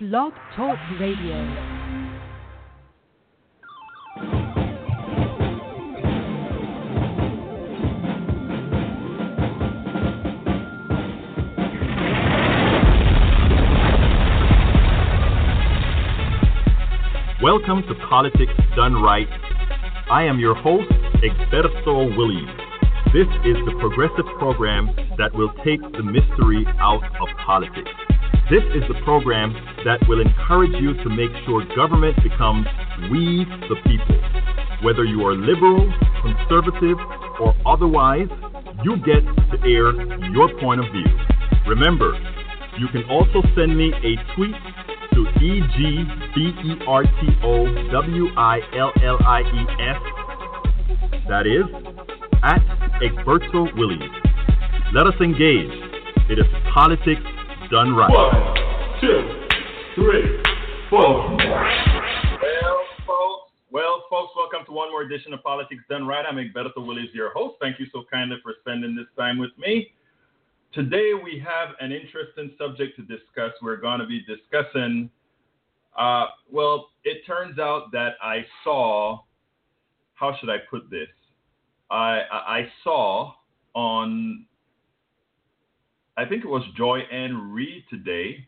Blog Talk Radio. Welcome to Politics Done Right. I am your host, Egberto Willies. This is the progressive program that will take the mystery out of politics. This is the program that will encourage you to make sure government becomes we the people. Whether you are liberal, conservative, or otherwise, you get to air your point of view. Remember, you can also send me a tweet to EgbertoWillies, that is, at Egberto Willies. Let us engage. It is Politics Done Right. 1, 2, 3, 4. Well, folks, welcome to one more edition of Politics Done Right. I'm Egberto Willies, your host. Thank you so kindly for spending this time with me. Today we have an interesting subject to discuss. We're going to be discussing, it turns out that I saw, how should I put this? I saw on, I think it was Joy Ann Reed today,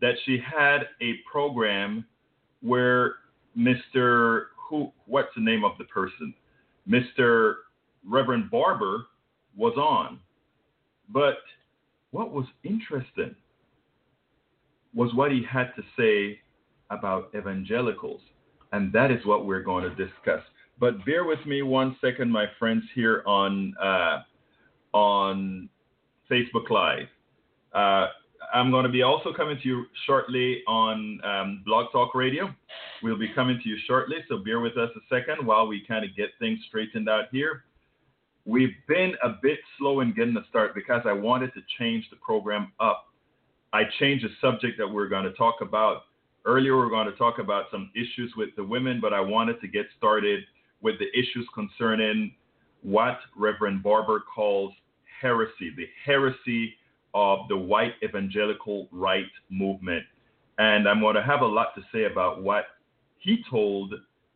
that she had a program where Mr. Reverend Barber was on. But what was interesting was what he had to say about evangelicals, and that is what we're going to discuss. But bear with me one second, my friends, here on Facebook Live. I'm going to be also coming to you shortly on Blog Talk Radio. We'll be coming to you shortly, so bear with us a second while we kind of get things straightened out here. We've been a bit slow in getting a start because I wanted to change the program up. I changed the subject that we're going to talk about. Earlier, we're going to talk about some issues with the women, but I wanted to get started with the issues concerning what Reverend Barber calls heresy, the heresy of the White Evangelical Right movement. And I'm going to have a lot to say about what he told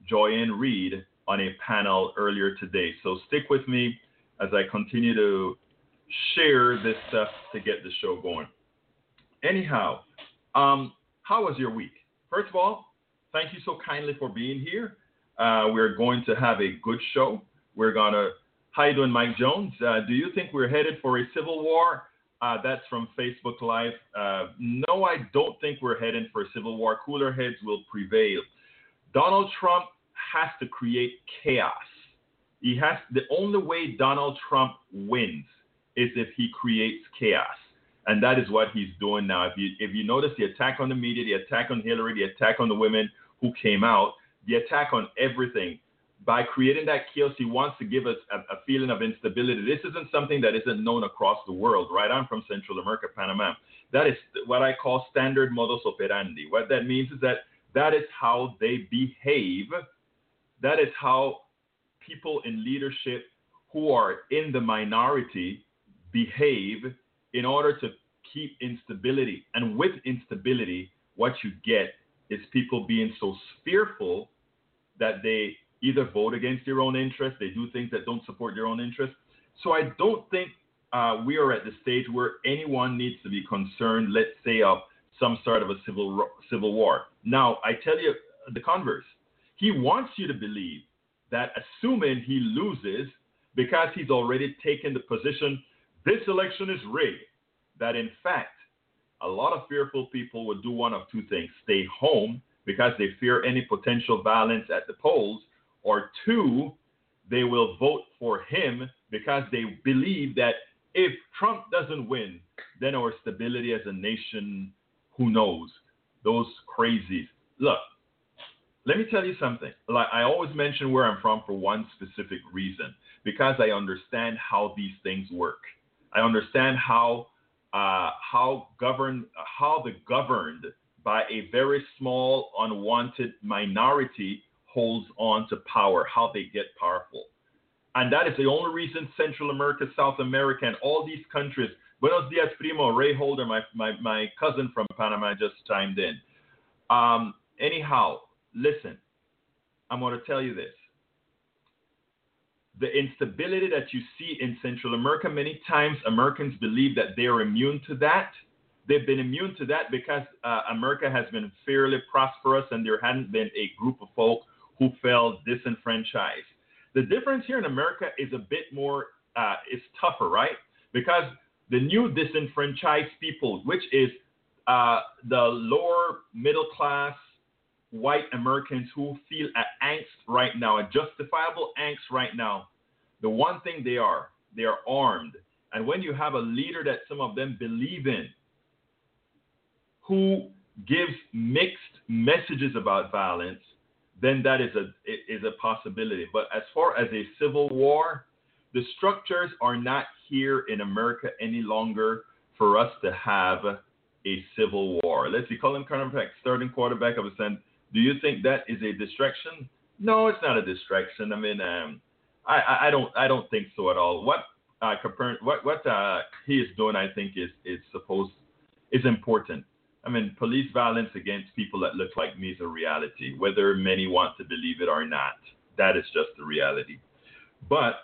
Joy Ann Reed on a panel earlier today. So stick with me as I continue to share this stuff to get the show going. Anyhow, how was your week? First of all, thank you so kindly for being here. We're going to have a good show. How you doing, Mike Jones? Do you think we're headed for a civil war? That's from Facebook Live. No, I don't think we're heading for a civil war. Cooler heads will prevail. Donald Trump has to create chaos. The only way Donald Trump wins is if he creates chaos. And that is what he's doing now. If you notice the attack on the media, the attack on Hillary, the attack on the women who came out, the attack on everything, by creating that chaos, he wants to give us a feeling of instability. This isn't something that isn't known across the world, right? I'm from Central America, Panama. That is what I call standard modus operandi. What that means is that is how they behave. That is how people in leadership who are in the minority behave in order to keep instability. And with instability, what you get is people being so fearful that they either vote against their own interests, they do things that don't support their own interests. So I don't think we are at the stage where anyone needs to be concerned, let's say, of some sort of a civil war. Now, I tell you the converse. He wants you to believe that, assuming he loses, because he's already taken the position, this election is rigged, that in fact, a lot of fearful people will do one of two things. Stay home because they fear any potential violence at the polls, or two, they will vote for him because they believe that if Trump doesn't win, then our stability as a nation who knows? Those crazies. Look, let me tell you something. Like I always mention where I'm from for one specific reason, because I understand how these things work. I understand how the governed by a very small, unwanted minority holds on to power, how they get powerful. And that is the only reason Central America, South America, and all these countries, Buenos Dias, Primo, Ray Holder, my cousin from Panama just chimed in. Anyhow, listen, I'm going to tell you this. The instability that you see in Central America, many times Americans believe that they are immune to that. They've been immune to that because America has been fairly prosperous and there hadn't been a group of folk who felt disenfranchised. The difference here in America is a bit more, it's tougher, right? Because the new disenfranchised people, which is the lower middle class white Americans who feel an angst right now, a justifiable angst right now, the one thing they are armed. And when you have a leader that some of them believe in, who gives mixed messages about violence, then that is a possibility. But as far as a civil war, the structures are not here in America any longer for us to have a civil war. Let's see, Colin Cunningham, starting quarterback of a center. Do you think that is a distraction? No, it's not a distraction. I mean, I don't think so at all. What he is doing, I think, is important. I mean, police violence against people that look like me is a reality, whether many want to believe it or not. That is just the reality. But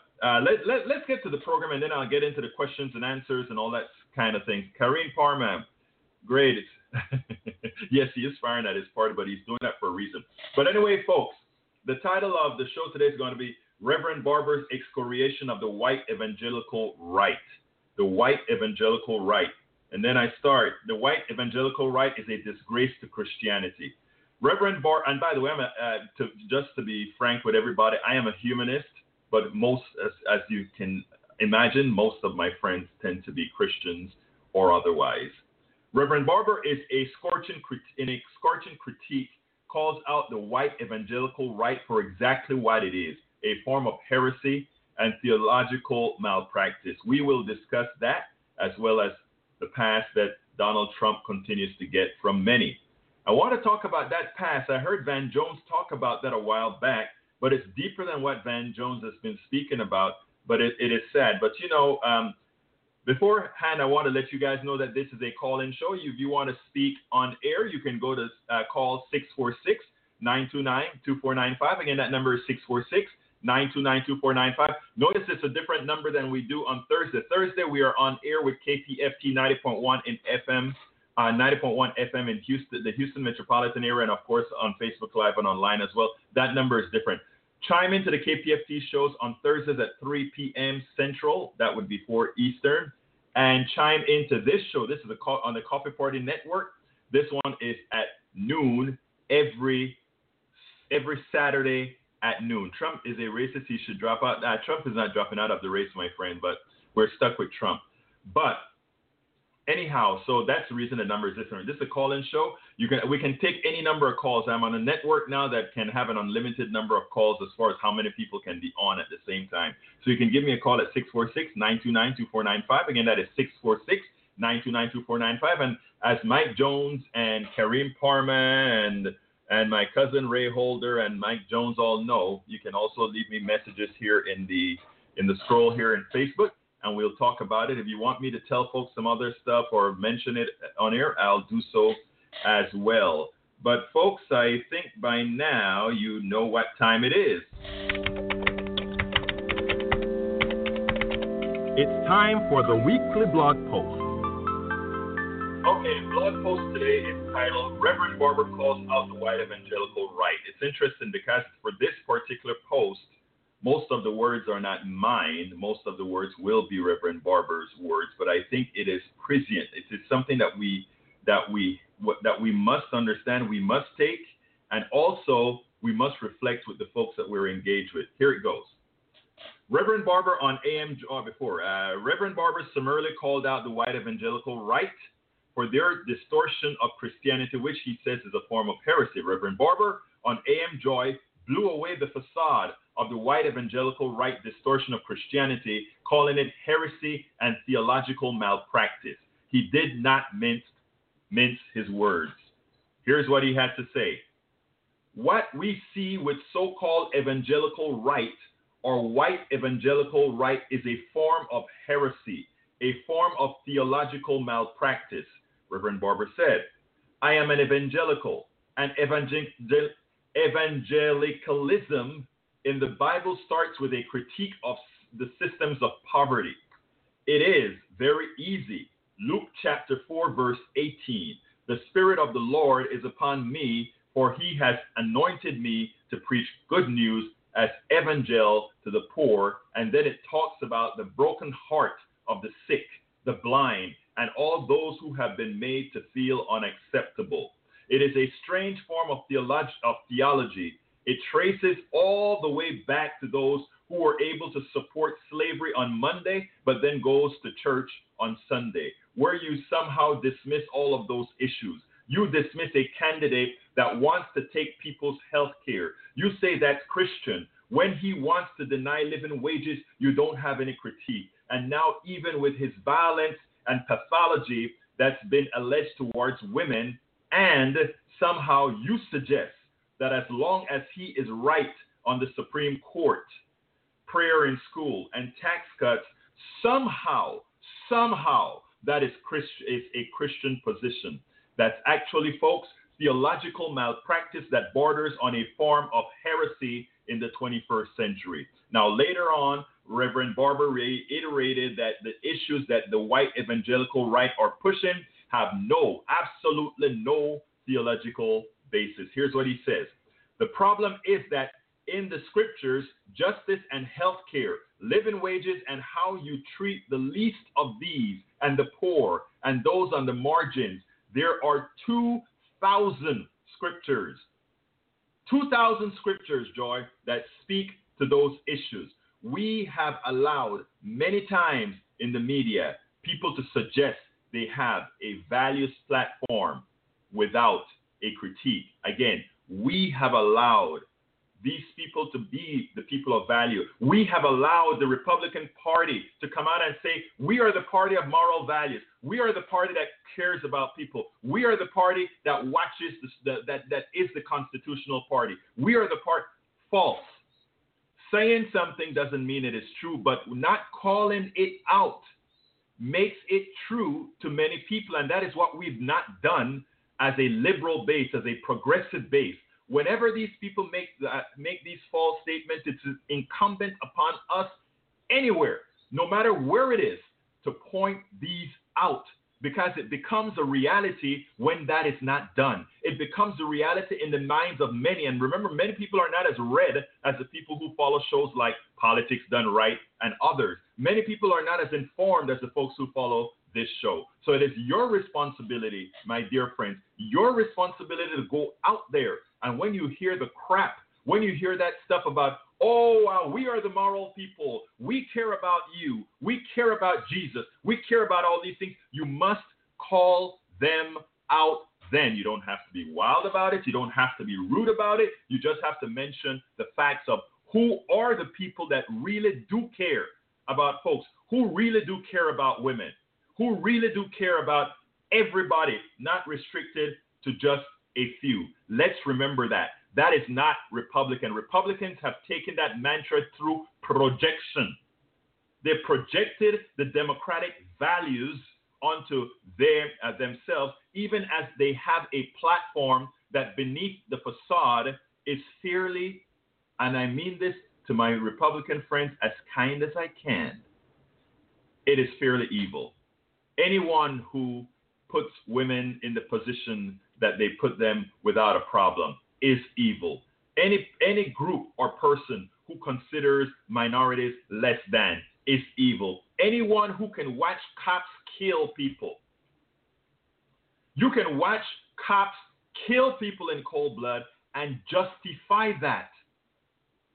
let's get to the program, and then I'll get into the questions and answers and all that kind of thing. Kareem Farman, great. Yes, he is firing at his party, but he's doing that for a reason. But anyway, folks, the title of the show today is going to be Reverend Barber's Excoriation of the White Evangelical Right. The White Evangelical Right. And then I start, the white evangelical right is a disgrace to Christianity. Reverend Barber, and by the way, I'm just to be frank with everybody, I am a humanist, but most, as you can imagine, most of my friends tend to be Christians or otherwise. Reverend Barber is a scorching critique, calls out the white evangelical right for exactly what it is, a form of heresy and theological malpractice. We will discuss that as well as the pass that Donald Trump continues to get from many. I want to talk about that pass. I heard Van Jones talk about that a while back, but it's deeper than what Van Jones has been speaking about, but it is sad. But, you know, beforehand, I want to let you guys know that this is a call-in show. If you want to speak on air, you can go to call 646-929-2495. Again, that number is 646-929-2495. Notice it's a different number than we do on Thursday. Thursday, we are on air with KPFT 90.1 in FM, 90.1 FM in Houston, the Houston metropolitan area, and of course on Facebook Live and online as well. That number is different. Chime into the KPFT shows on Thursdays at 3 p.m. Central. That would be 4 Eastern. And chime into this show. This is on the Coffee Party Network. This one is at noon every Saturday at noon. Trump is a racist. He should drop out. Trump is not dropping out of the race, my friend, but we're stuck with Trump. But anyhow, so that's the reason the number is different. This is a call-in show. We can take any number of calls. I'm on a network now that can have an unlimited number of calls as far as how many people can be on at the same time. So you can give me a call at 646-929-2495. Again, that is 646-929-2495. And as Mike Jones and Kareem Farman and my cousin Ray Holder and Mike Jones all know, you can also leave me messages here in the scroll here in Facebook, and we'll talk about it. If you want me to tell folks some other stuff or mention it on air, I'll do so as well. But folks, I think by now you know what time it is. It's time for the weekly blog post. Okay, blog post today is titled, Reverend Barber Calls Out the White Evangelical Right. It's interesting because for this particular post, most of the words are not mine. Most of the words will be Reverend Barber's words, but I think it is prescient. It is something that we must understand, we must take, and also we must reflect with the folks that we're engaged with. Here it goes. Reverend Barber on AM, Reverend Barber summarily called out the white evangelical right for their distortion of Christianity, which he says is a form of heresy. Reverend Barber on AM Joy blew away the facade of the white evangelical right distortion of Christianity, calling it heresy and theological malpractice. He did not mince his words. Here's what he had to say. What we see with so-called evangelical right or white evangelical right is a form of heresy, a form of theological malpractice. Reverend Barber said, I am an evangelical, and evangelicalism in the Bible starts with a critique of the systems of poverty. It is very easy. Luke chapter 4, verse 18. The Spirit of the Lord is upon me, for he has anointed me to preach good news as evangel to the poor. And then it talks about the broken heart of the sick, the blind, and all those who have been made to feel unacceptable. It is a strange form of theology. It traces all the way back to those who were able to support slavery on Monday, but then goes to church on Sunday, where you somehow dismiss all of those issues. You dismiss a candidate that wants to take people's health care. You say that's Christian. When he wants to deny living wages, you don't have any critique. And now even with his violence and pathology that's been alleged towards women, and somehow you suggest that as long as he is right on the Supreme Court, prayer in school, and tax cuts, somehow, that is a Christian position. That's actually, folks, theological malpractice that borders on a form of heresy in the 21st century. Now, later on, Reverend Barber reiterated that the issues that the white evangelical right are pushing have absolutely no theological basis. Here's what he says. The problem is that in the scriptures, justice and health care, living wages, and how you treat the least of these and the poor and those on the margins, there are 2,000 scriptures. 2,000 scriptures, Joy, that speak to those issues. We have allowed many times in the media people to suggest they have a values platform without a critique. Again, we have allowed these people to be the people of value. We have allowed the Republican Party to come out and say, we are the party of moral values. We are the party that cares about people. We are the party that watches, that is the constitutional party. We are the party. False. Saying something doesn't mean it is true, but not calling it out makes it true to many people. And that is what we've not done as a liberal base, as a progressive base. Whenever these people make these false statements, it's incumbent upon us anywhere, no matter where it is, to point these out, because it becomes a reality when that is not done. It becomes a reality in the minds of many. And remember, many people are not as read as the people who follow shows like Politics Done Right and others. Many people are not as informed as the folks who follow this show. So it is your responsibility, my dear friends, your responsibility to go out there. And when you hear the crap, when you hear that stuff about, we are the moral people, we care about you, we care about Jesus, we care about all these things, you must call them out then. You don't have to be wild about it. You don't have to be rude about it. You just have to mention the facts of who are the people that really do care about folks, who really do care about women, who really do care about everybody, not restricted to just a few. Let's remember that. That is not Republican. Republicans have taken that mantra through projection. They projected the democratic values onto themselves, even as they have a platform that beneath the facade is fairly, and I mean this to my Republican friends as kind as I can, it is fairly evil. Anyone who puts women in the position that they put them without a problem is evil. Any group or person who considers minorities less than is evil. Anyone who can watch cops kill people. You can watch cops kill people in cold blood and justify that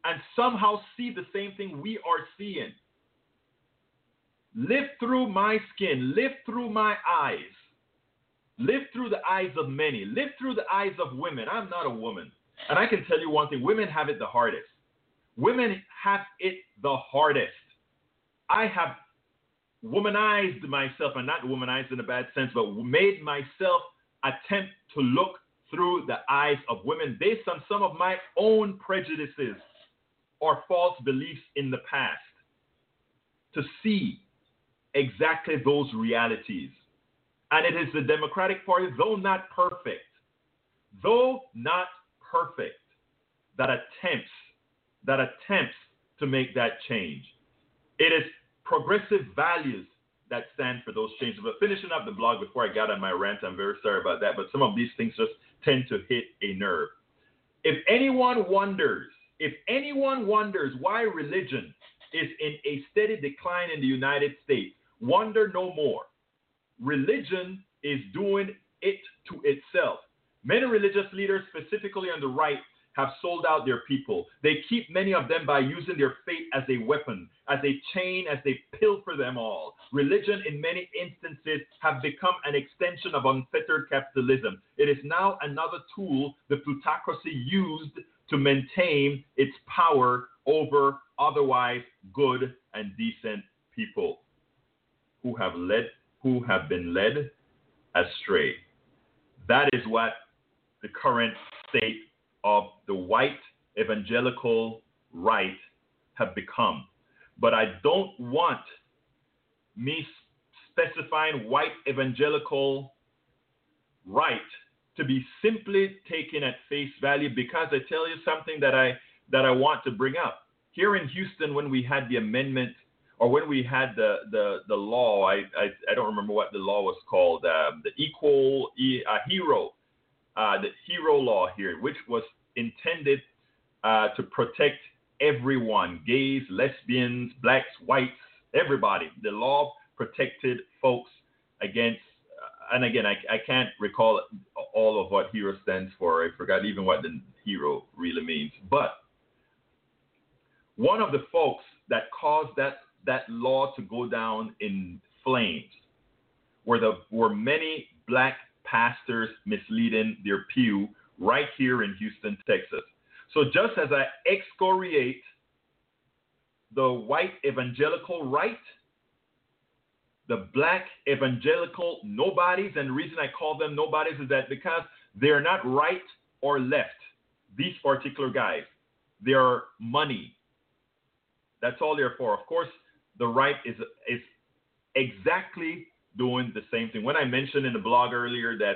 and somehow see the same thing we are seeing. Live through my skin, live through my eyes. Live through the eyes of many. Live through the eyes of women. I'm not a woman. And I can tell you one thing. Women have it the hardest. Women have it the hardest. I have womanized myself, and not womanized in a bad sense, but made myself attempt to look through the eyes of women based on some of my own prejudices or false beliefs in the past to see exactly those realities. And it is the Democratic Party, though not perfect, that attempts to make that change. It is progressive values that stand for those changes. But finishing up the blog before I got on my rant, I'm very sorry about that, but some of these things just tend to hit a nerve. If anyone wonders why religion is in a steady decline in the United States, wonder no more. Religion is doing it to itself. Many religious leaders, specifically on the right, have sold out their people. They keep many of them by using their faith as a weapon, as a chain, as they pilfer them all. Religion, in many instances, have become an extension of unfettered capitalism. It is now another tool the plutocracy used to maintain its power over otherwise good and decent people who have been led astray. That is what the current state of the white evangelical right have become. But I don't want me specifying white evangelical right to be simply taken at face value, because I tell you something that I want to bring up. Here in Houston, when we had the amendment, or when we had the law, I don't remember what the law was called, the HERO law here, which was intended to protect everyone, gays, lesbians, blacks, whites, everybody. The law protected folks against, and again, I can't recall all of what HERO stands for. I forgot even what the HERO really means. But one of the folks that caused that law to go down in flames were many black pastors misleading their pew right here in Houston, Texas. So just as I excoriate the white evangelical right, the black evangelical nobodies, and the reason I call them nobodies is that because they're not right or left, these particular guys, they're money. That's all they're for. Of course, the right is exactly doing the same thing. When I mentioned in the blog earlier that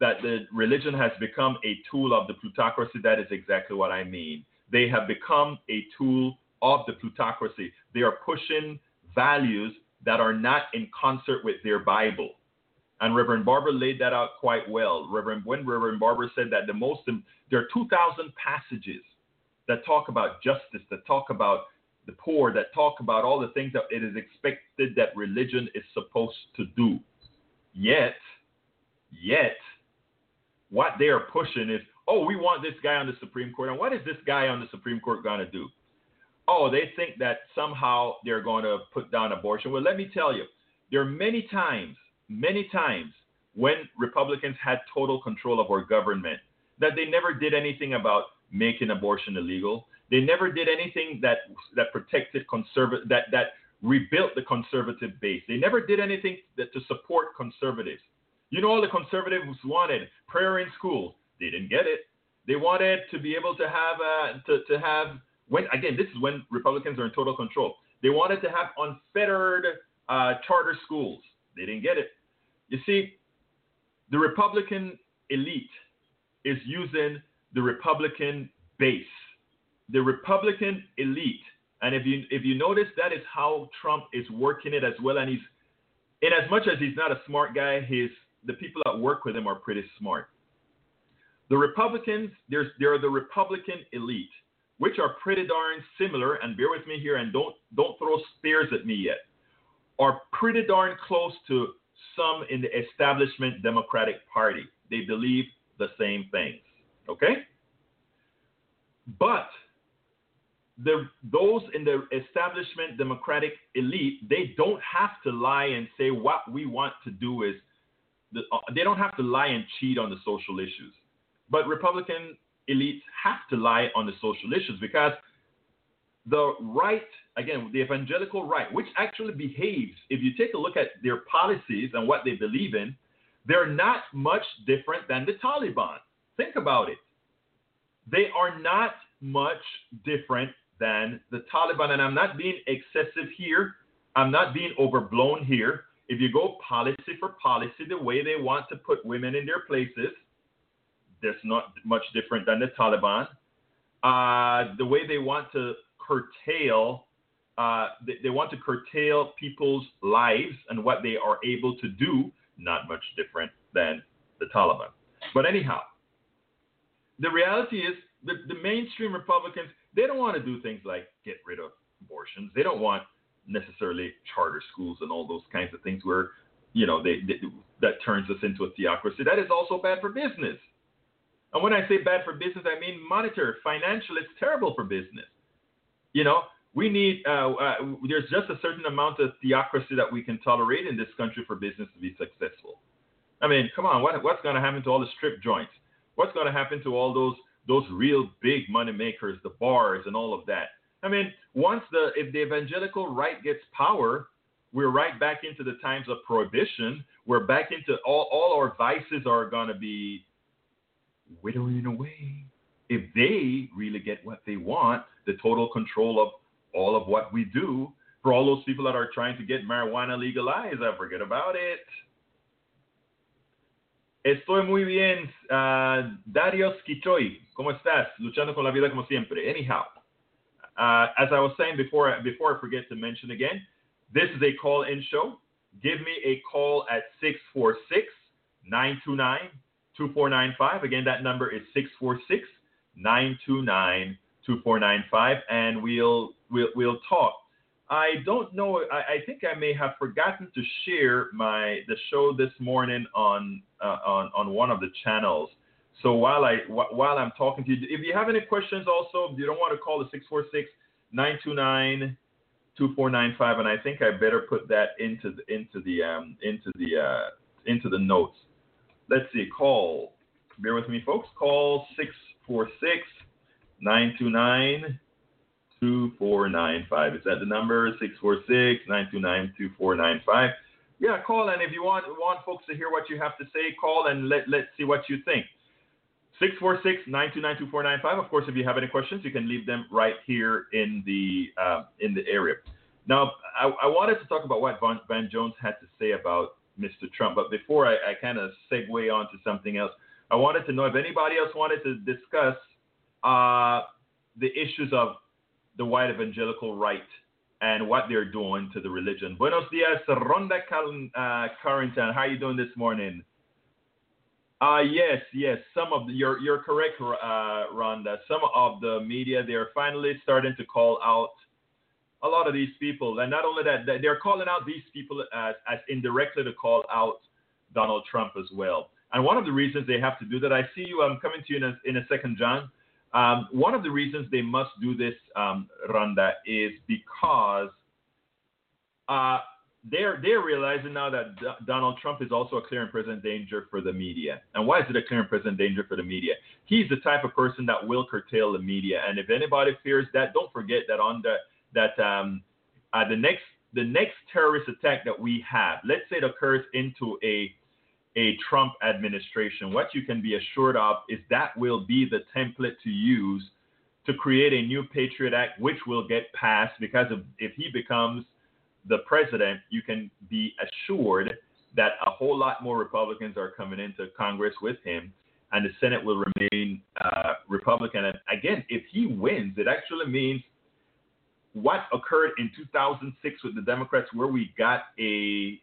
the religion has become a tool of the plutocracy, that is exactly what I mean. They have become a tool of the plutocracy. They are pushing values that are not in concert with their Bible. And Reverend Barber laid that out quite well. When Reverend Barber said that there are 2,000 passages that talk about justice, that talk about the poor, that talk about all the things that it is expected that religion is supposed to do. Yet, what they are pushing is, oh, we want this guy on the Supreme Court. And what is this guy on the Supreme Court going to do? Oh, they think that somehow they're going to put down abortion. Well, let me tell you, there are many times when Republicans had total control of our government that they never did anything about making abortion illegal. They never did anything that protected that rebuilt the conservative base. They never did anything to support conservatives. You know, all the conservatives wanted prayer in schools. They didn't get it. They wanted to be able to have when again, this is when Republicans are in total control. They wanted to have unfettered charter schools. They didn't get it. You see, the Republican elite is using the Republican base. The Republican elite, and if you notice, that is how Trump is working it as well. And he's, in as much as he's not a smart guy, the people that work with him are pretty smart. The Republicans, there are the Republican elite, which are pretty darn similar. And bear with me here, and don't throw spears at me yet. Are pretty darn close to some in the establishment Democratic Party. They believe the same things. Okay, but those in the establishment Democratic elite, they don't have to lie and say what we want to do is they don't have to lie and cheat on the social issues. But Republican elites have to lie on the social issues because the right, again, the evangelical right, which actually behaves, if you take a look at their policies and what they believe in, they're not much different than the Taliban. Think about it. They are not much different than the Taliban. And I'm not being excessive here. I'm not being overblown here. If you go policy for policy, the way they want to put women in their places, that's not much different than the Taliban. The way they want to curtail, they want to curtail people's lives and what they are able to do, not much different than the Taliban. But anyhow, the reality is the mainstream Republicans, they don't want to do things like get rid of abortions. They don't want necessarily charter schools and all those kinds of things where, you know, that turns us into a theocracy. That is also bad for business. And when I say bad for business, I mean monetary, financial. It's terrible for business. You know, we need there's just a certain amount of theocracy that we can tolerate in this country for business to be successful. I mean, come on, what's going to happen to all the strip joints? What's going to happen to all those real big money makers, the bars and all of that? I mean, once if the evangelical right gets power, we're right back into the times of prohibition. We're back into all our vices are going to be withering away if they really get what they want, the total control of all of what we do. For all those people that are trying to get marijuana legalized, I forget about it. Estoy muy bien, Darius Kichoy. ¿Cómo estás? Luchando con la vida como siempre. Anyhow, as I was saying before I forget to mention again, this is a call-in show. Give me a call at 646-929-2495. Again, that number is 646-929-2495, and we'll talk. I don't know. I think I may have forgotten to share the show this morning on one of the channels. So while I'm talking to you, if you have any questions, also if you don't want to call the 646-929-2495, and I think I better put that into the notes. Let's see. Call. Bear with me, folks. Call 646-929-2495. Is that the number? 646-929-2495. Yeah, call, and if you want folks to hear what you have to say, call and let's see what you think. 646-929-2495. Of course, if you have any questions, you can leave them right here in the area. Now, I wanted to talk about what Van Jones had to say about Mr. Trump, but before I kind of segue on to something else, I wanted to know if anybody else wanted to discuss the issues of the white evangelical right and what they're doing to the religion. Buenos dias, Ronda Carrington. How are you doing this morning? Yes. You're correct, Ronda. Some of the media, they're finally starting to call out a lot of these people. And not only that, they're calling out these people as indirectly to call out Donald Trump as well. And one of the reasons they have to do that, I see you, I'm coming to you in a second, John. One of the reasons they must do this, Ronda, is because they're realizing now that Donald Trump is also a clear and present danger for the media. And why is it a clear and present danger for the media? He's the type of person that will curtail the media. And if anybody fears that, don't forget that the next terrorist attack that we have, let's say it occurs into a Trump administration, what you can be assured of is that will be the template to use to create a new Patriot Act, which will get passed because if he becomes the president, you can be assured that a whole lot more Republicans are coming into Congress with him, and the Senate will remain Republican. And again, if he wins, it actually means what occurred in 2006 with the Democrats, where we got a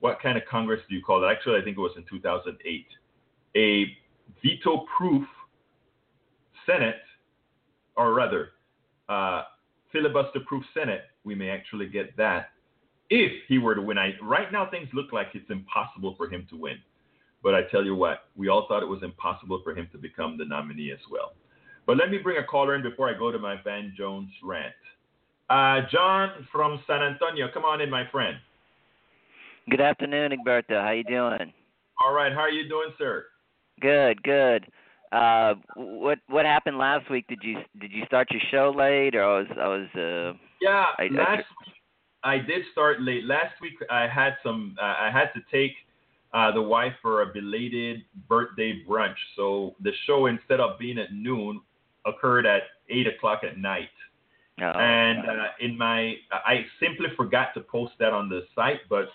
what kind of Congress do you call it? Actually, I think it was in 2008. A veto-proof Senate, or rather, filibuster-proof Senate, we may actually get that if he were to win. Right now, things look like it's impossible for him to win. But I tell you what, we all thought it was impossible for him to become the nominee as well. But let me bring a caller in before I go to my Van Jones rant. John from San Antonio, come on in, my friend. Good afternoon, Egberto. How you doing? All right. How are you doing, sir? Good, good. What happened last week? Did you start your show late, or Last week I did start late. Last week I had to take the wife for a belated birthday brunch. So the show, instead of being at noon, occurred at 8:00 at night. Oh, and I simply forgot to post that on the site, but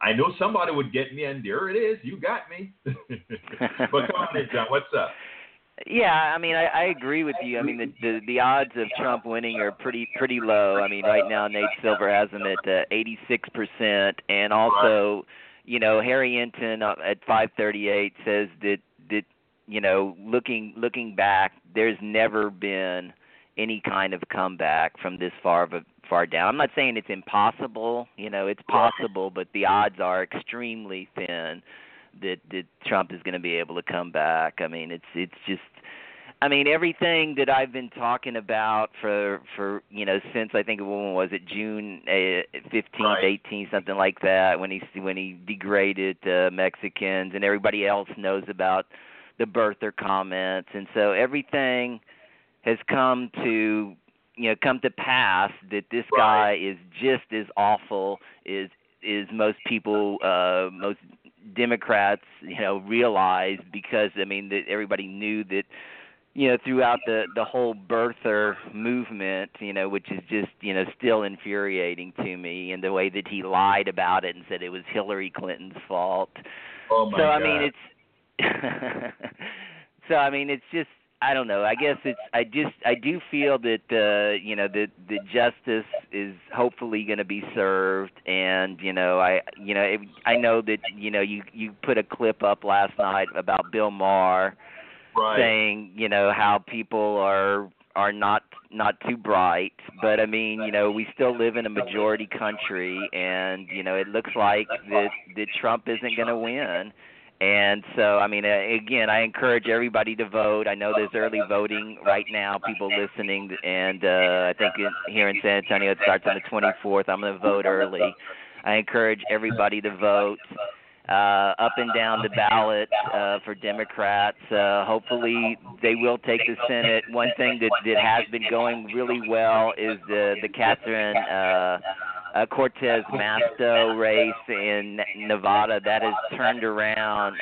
I know somebody would get me, and there it is. You got me. But come on in, John. What's up? Yeah, I mean, I agree with you. I mean, the odds of Trump winning are pretty low. I mean, right now Nate Silver has him at 86%, and also, you know, Harry Enton at 538 says that you know, looking back, there's never been any kind of comeback from this far down. I'm not saying it's impossible. You know, it's possible, but the odds are extremely thin that Trump is going to be able to come back. I mean, it's just, I mean, everything that I've been talking about for you know, since I think when was it, June 15th, 18th, something like that, when he degraded Mexicans, and everybody else knows about the birther comments, and so everything has come to pass that this guy is just as awful as most people, most Democrats, you know, realize, because I mean that everybody knew that, you know, throughout the whole birther movement, you know, which is just, you know, still infuriating to me, and the way that he lied about it and said it was Hillary Clinton's fault. Oh my God. It's just, I don't know. I guess I do feel that you know, the justice is hopefully going to be served, and you know, I know that, you know, you put a clip up last night about Bill Maher saying, you know, how people are not too bright, but I mean, you know, we still live in a majority country, and you know, it looks like that Trump isn't going to win. And so, I mean, again, I encourage everybody to vote. I know there's early voting right now, people listening, and I think here in San Antonio it starts on the 24th. I'm going to vote early. I encourage everybody to vote up and down the ballot for Democrats. Hopefully they will take the Senate. One thing that has been going really well is the Catherine Cortez Masto race in Nevada. That has turned around,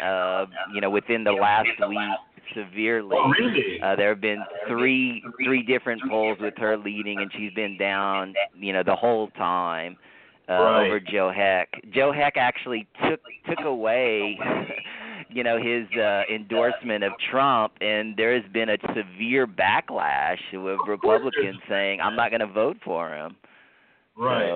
you know, within the last week severely. There have been three different polls with her leading, and she's been down, you know, the whole time over Joe Heck. Joe Heck actually took away, you know, his endorsement of Trump, and there has been a severe backlash with Republicans saying, "I'm not going to vote for him." Right.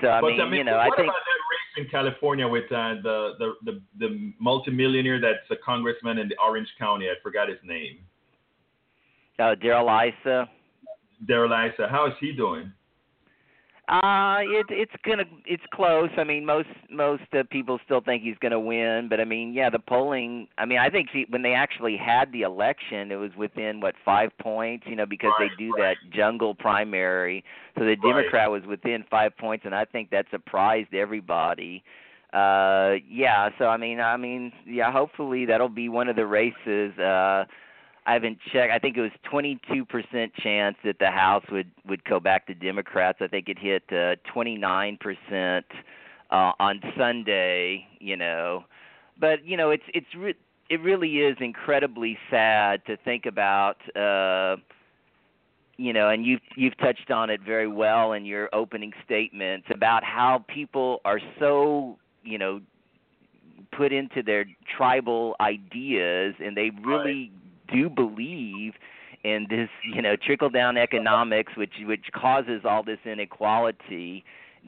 So I mean, you know, I think. What about that race in California with the multimillionaire that's a congressman in Orange County? I forgot his name. Daryl Issa. Daryl Issa. How is he doing? It's close. I mean, most people still think he's gonna win, but I mean, yeah, the polling. I mean, I think when they actually had the election, it was within 5 points, you know, because they do that jungle primary. So the Democrat was within 5 points, and I think that surprised everybody. Yeah. So I mean, yeah. Hopefully, that'll be one of the races. I haven't checked. I think it was 22% chance that the House would go back to Democrats. I think it hit 29% on Sunday. You know, but you know, it really is incredibly sad to think about. You know, and you've touched on it very well in your opening statements about how people are so, you know, put into their tribal ideas, and they really do believe in this, you know, trickle-down economics, which causes all this inequality,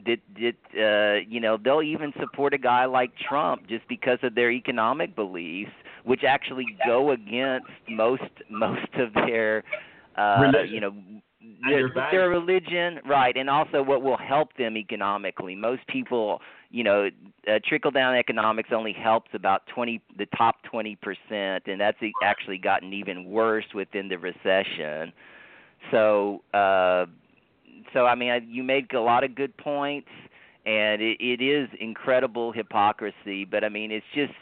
that you know, they'll even support a guy like Trump just because of their economic beliefs, which actually go against most of their, you know, their religion, right, and also what will help them economically. Most people, you know, trickle-down economics only helps about the top 20%, and that's actually gotten even worse within the recession. So I mean, you made a lot of good points, And it is incredible hypocrisy, but I mean, it's just,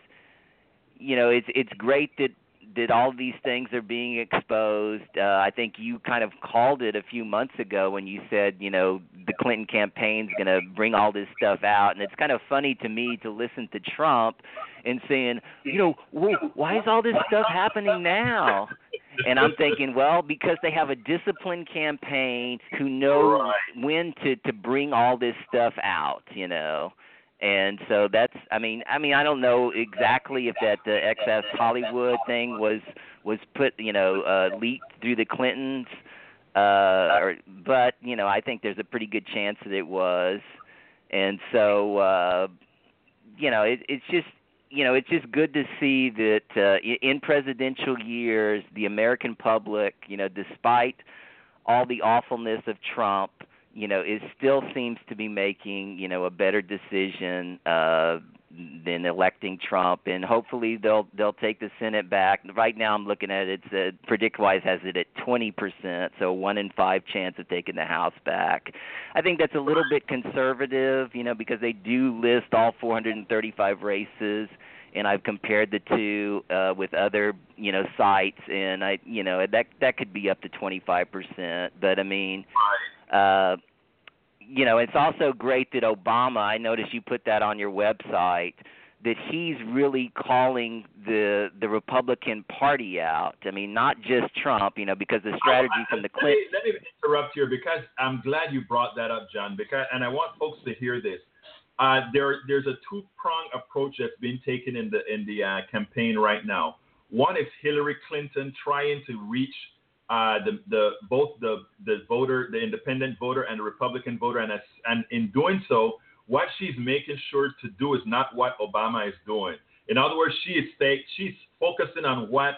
you know, it's great that all these things are being exposed. I think you kind of called it a few months ago when you said, you know, the Clinton campaign's going to bring all this stuff out. And it's kind of funny to me to listen to Trump and saying, you know, why is all this stuff happening now? And I'm thinking, well, because they have a disciplined campaign who know when to bring all this stuff out, you know. And so that's, I mean, I don't know exactly if that excess Hollywood thing was put, you know, leaked through the Clintons, but, you know, I think there's a pretty good chance that it was. And so, you know, it's just, you know, it's just good to see that in presidential years, the American public, you know, despite all the awfulness of Trump, you know, it still seems to be making, you know, a better decision than electing Trump. And hopefully they'll take the Senate back. Right now I'm looking at it, PredictWise has it at 20%, so 1 in 5 chance of taking the House back. I think that's a little bit conservative, you know, because they do list all 435 races, and I've compared the two with other, you know, sites, and I, you know, that could be up to 25%. But I mean, you know, it's also great that Obama, I noticed you put that on your website, that he's really calling the Republican Party out. I mean, not just Trump, you know, because the strategy from the Clinton. Let me interrupt here, because I'm glad you brought that up, John, because, and I want folks to hear this. There's a two-pronged approach that's being taken in the campaign right now. One is Hillary Clinton trying to reach both the voter, the independent voter and the Republican voter, and in doing so, what she's making sure to do is not what Obama is doing. In other words, she's focusing on why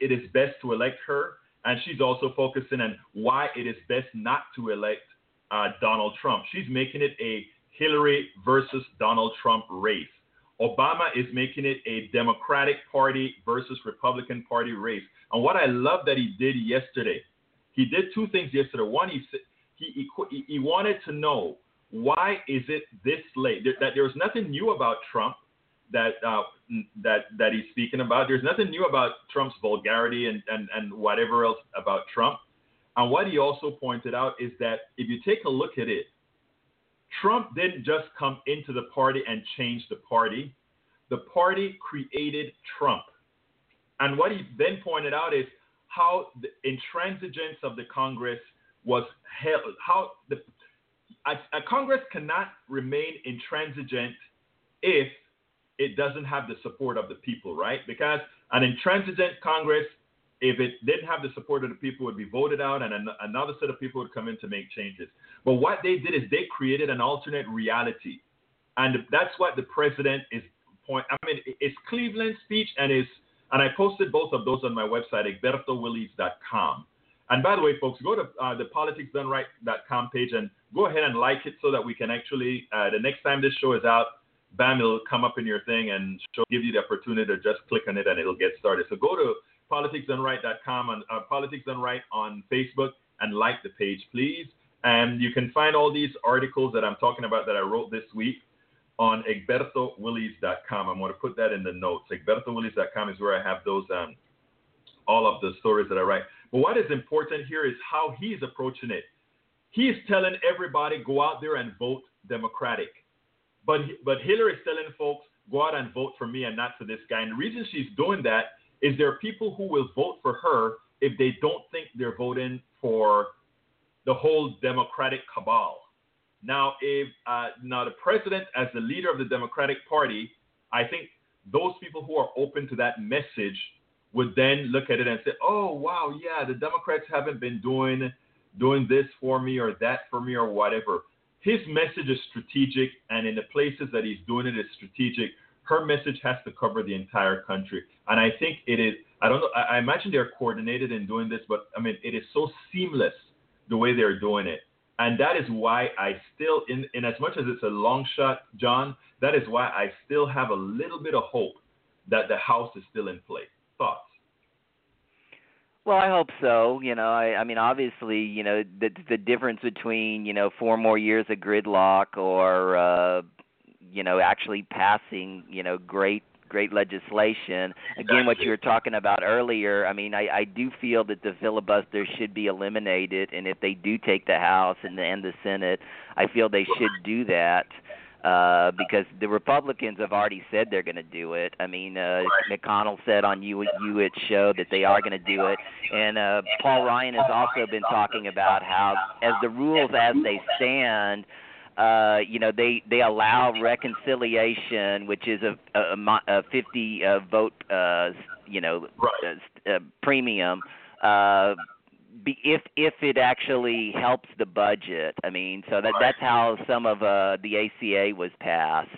it is best to elect her, and she's also focusing on why it is best not to elect Donald Trump. She's making it a Hillary versus Donald Trump race. Obama is making it a Democratic Party versus Republican Party race. And what I love that he did yesterday, he did two things yesterday. One, he wanted to know, why is it this late? That there was nothing new about Trump that he's speaking about. There's nothing new about Trump's vulgarity and whatever else about Trump. And what he also pointed out is that if you take a look at it, Trump didn't just come into the party and change the party. The party created Trump. And what he then pointed out is how the intransigence of the Congress was held. How a Congress cannot remain intransigent if it doesn't have the support of the people, right? Because an intransigent Congress, if it didn't have the support of the people, would be voted out, and another set of people would come in to make changes. But what they did is they created an alternate reality, and that's what the president is point. I mean, it's Cleveland's speech, and I posted both of those on my website, EgbertoWillies.com. And by the way, folks, go to the PoliticsDoneRight.com page and go ahead and like it so that we can actually the next time this show is out, bam, it'll come up in your thing and show, give you the opportunity to just click on it and it'll get started. So go to PoliticsDoneRight.com and Politics Done Right on Facebook and like the page, please. And you can find all these articles that I'm talking about that I wrote this week on EgbertoWillies.com. I'm going to put that in the notes. EgbertoWillies.com is where I have those all of the stories that I write. But what is important here is how he's approaching it. He's telling everybody, go out there and vote Democratic. But Hillary is telling folks, go out and vote for me and not for this guy. And the reason she's doing that is there are people who will vote for her if they don't think they're voting for the whole Democratic cabal. Now, now the president, as the leader of the Democratic Party, I think those people who are open to that message would then look at it and say, oh, wow, yeah, the Democrats haven't been doing this for me or that for me or whatever. His message is strategic, and in the places that he's doing it is strategic. Her message has to cover the entire country. And I think it is, I don't know, I imagine they're coordinated in doing this, but I mean, it is so seamless the way they're doing it. And that is why I still, in as much as it's a long shot, John, that is why I still have a little bit of hope that the House is still in play. Thoughts? Well, I hope so. You know, I mean, obviously, you know, the difference between, you know, 4 more years of gridlock or, you know, actually passing, you know, great legislation. Again, what you were talking about earlier, I mean, I do feel that the filibuster should be eliminated, and if they do take the House and the Senate, I feel they should do that because the Republicans have already said they're going to do it. I mean, McConnell said on Hewitt's show that they are going to do it, and Paul Ryan has also been talking about how, as the rules as they stand, you know, they allow reconciliation, which is a 50 vote, you know, premium, if it actually helps the budget. I mean, so that's how some of the ACA was passed.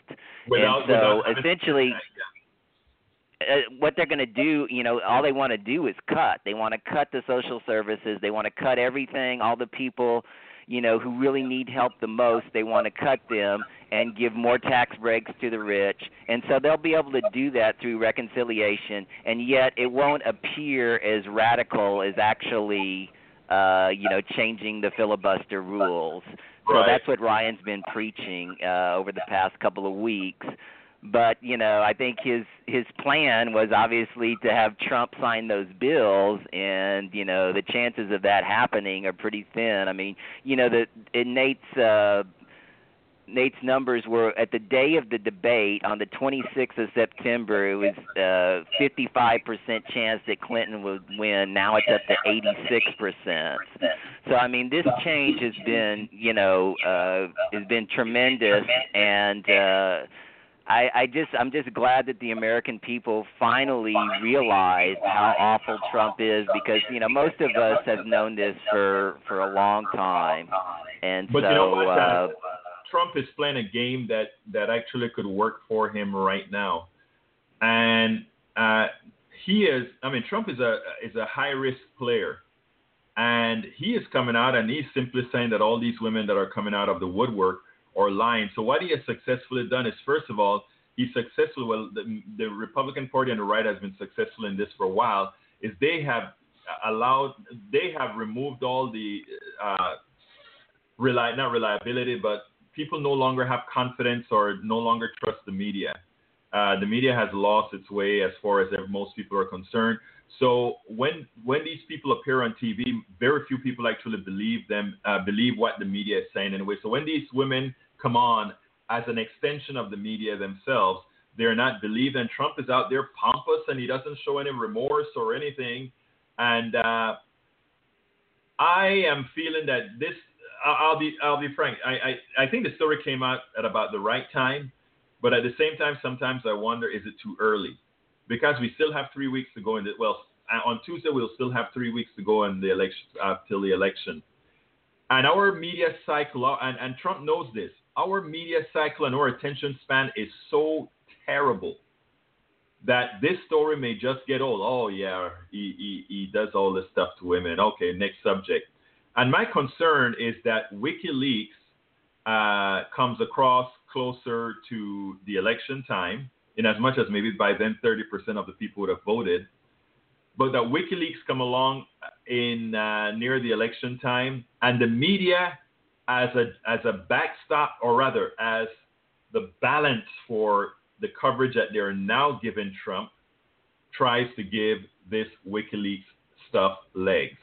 And so essentially what they're going to do, you know, all they want to do is cut. They want to cut the social services. They want to cut everything, all the people – you know, who really need help the most, they want to cut them and give more tax breaks to the rich. And so they'll be able to do that through reconciliation, and yet it won't appear as radical as actually, you know, changing the filibuster rules. So that's what Ryan's been preaching over the past couple of weeks. But, you know, I think his plan was obviously to have Trump sign those bills, and, you know, the chances of that happening are pretty thin. I mean, you know, Nate's numbers were at the day of the debate on the 26th of September, it was 55% chance that Clinton would win. Now it's up to 86%. So, I mean, this change has been, you know, has been tremendous, and I'm just glad that the American people finally realized how awful Trump is, because, you know, most of us have known this for a long time. And but so, you know what? Trump is playing a game that actually could work for him right now. And Trump is a high risk player, and he is coming out and he's simply saying that all these women that are coming out of the woodwork or lying. So what he has successfully done is, first of all, the Republican Party on the right has been successful in this for a while, is they have removed all the, not reliability, but people no longer have confidence or no longer trust the media. The media has lost its way as far as most people are concerned. So when these people appear on TV, very few people actually believe what the media is saying anyway. So when these women come on as an extension of the media themselves, they're not believed. And Trump is out there pompous, and he doesn't show any remorse or anything. And I am feeling that this. I'll be frank. I think the story came out at about the right time, but at the same time, sometimes I wonder, is it too early? Because we still have 3 weeks to go. On Tuesday, we'll still have 3 weeks to go in the election, till the election. And our media cycle, and Trump knows this, our media cycle and our attention span is so terrible that this story may just get old. Oh, yeah, he does all this stuff to women. Okay, next subject. And my concern is that WikiLeaks comes across closer to the election time, in as much as maybe by then 30% of the people would have voted, but that WikiLeaks come along in near the election time, and the media as a backstop, or rather as the balance for the coverage that they're now giving Trump, tries to give this WikiLeaks stuff legs.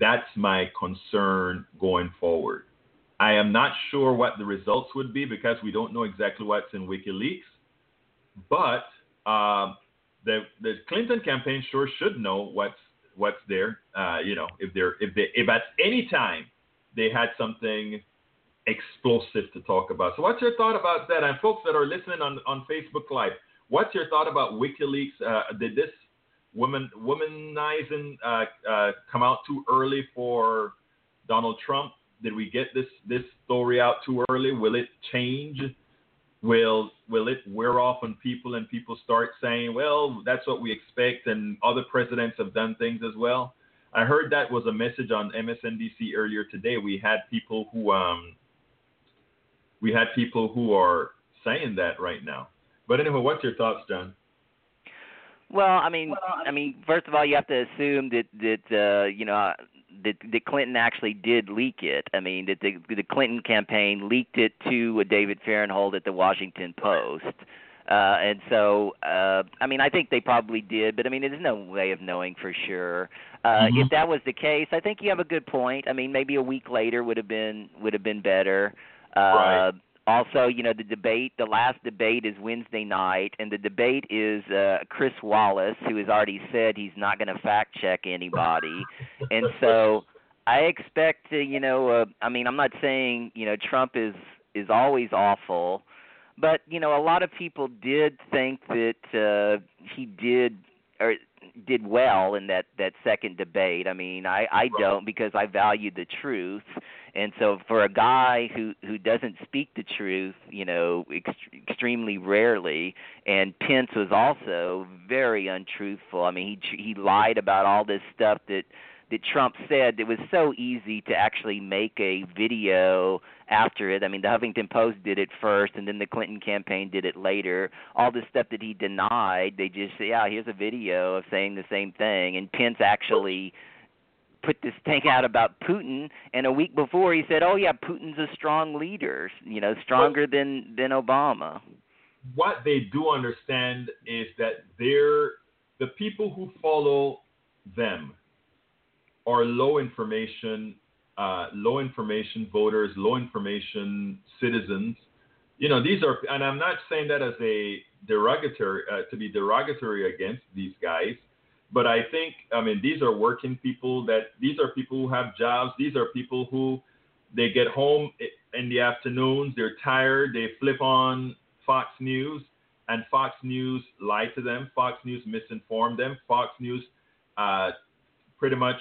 That's my concern going forward. I am not sure what the results would be, because we don't know exactly what's in WikiLeaks. But the Clinton campaign sure should know what's there. You know, if at any time they had something explosive to talk about. So, what's your thought about that? And folks that are listening on Facebook Live, what's your thought about WikiLeaks? Did this womanizing come out too early for Donald Trump? Did we get this story out too early? Will it change? Will it wear off on people, and people start saying, well, that's what we expect, and other presidents have done things as well? I heard that was a message on MSNBC earlier today. We had people who are saying that right now. But anyway, what's your thoughts, John? Well, I mean, first of all, you have to assume that Clinton actually did leak it. I mean, that the Clinton campaign leaked it to David Fahrenthold at the Washington Post. And so, I mean, I think they probably did, but I mean, there's no way of knowing for sure. If that was the case, I think you have a good point. I mean, maybe a week later would have been better. Right. Also, you know, the last debate is Wednesday night, and the debate is Chris Wallace, who has already said he's not going to fact check anybody, and so I expect, I mean, I'm not saying Trump is always awful. But, a lot of people did think that he did well in that second debate. I mean, I don't, because I value the truth. And so for a guy who doesn't speak the truth, extremely rarely, and Pence was also very untruthful. I mean, he lied about all this stuff that Trump said. It was so easy to actually make a video after it. I mean, the Huffington Post did it first, and then the Clinton campaign did it later. All the stuff that he denied, they just say, here's a video of saying the same thing. And Pence actually put this thing out about Putin, and a week before he said, Putin's a strong leader, stronger than Obama. What they do understand is that they're the people who follow them are low information voters, low information citizens. These are, and I'm not saying that as a derogatory against these guys, but I think, these are working people these are people who have jobs. These are people who they get home in the afternoons. They're tired. They flip on Fox News, and Fox News lied to them. Fox News misinformed them. Fox News, pretty much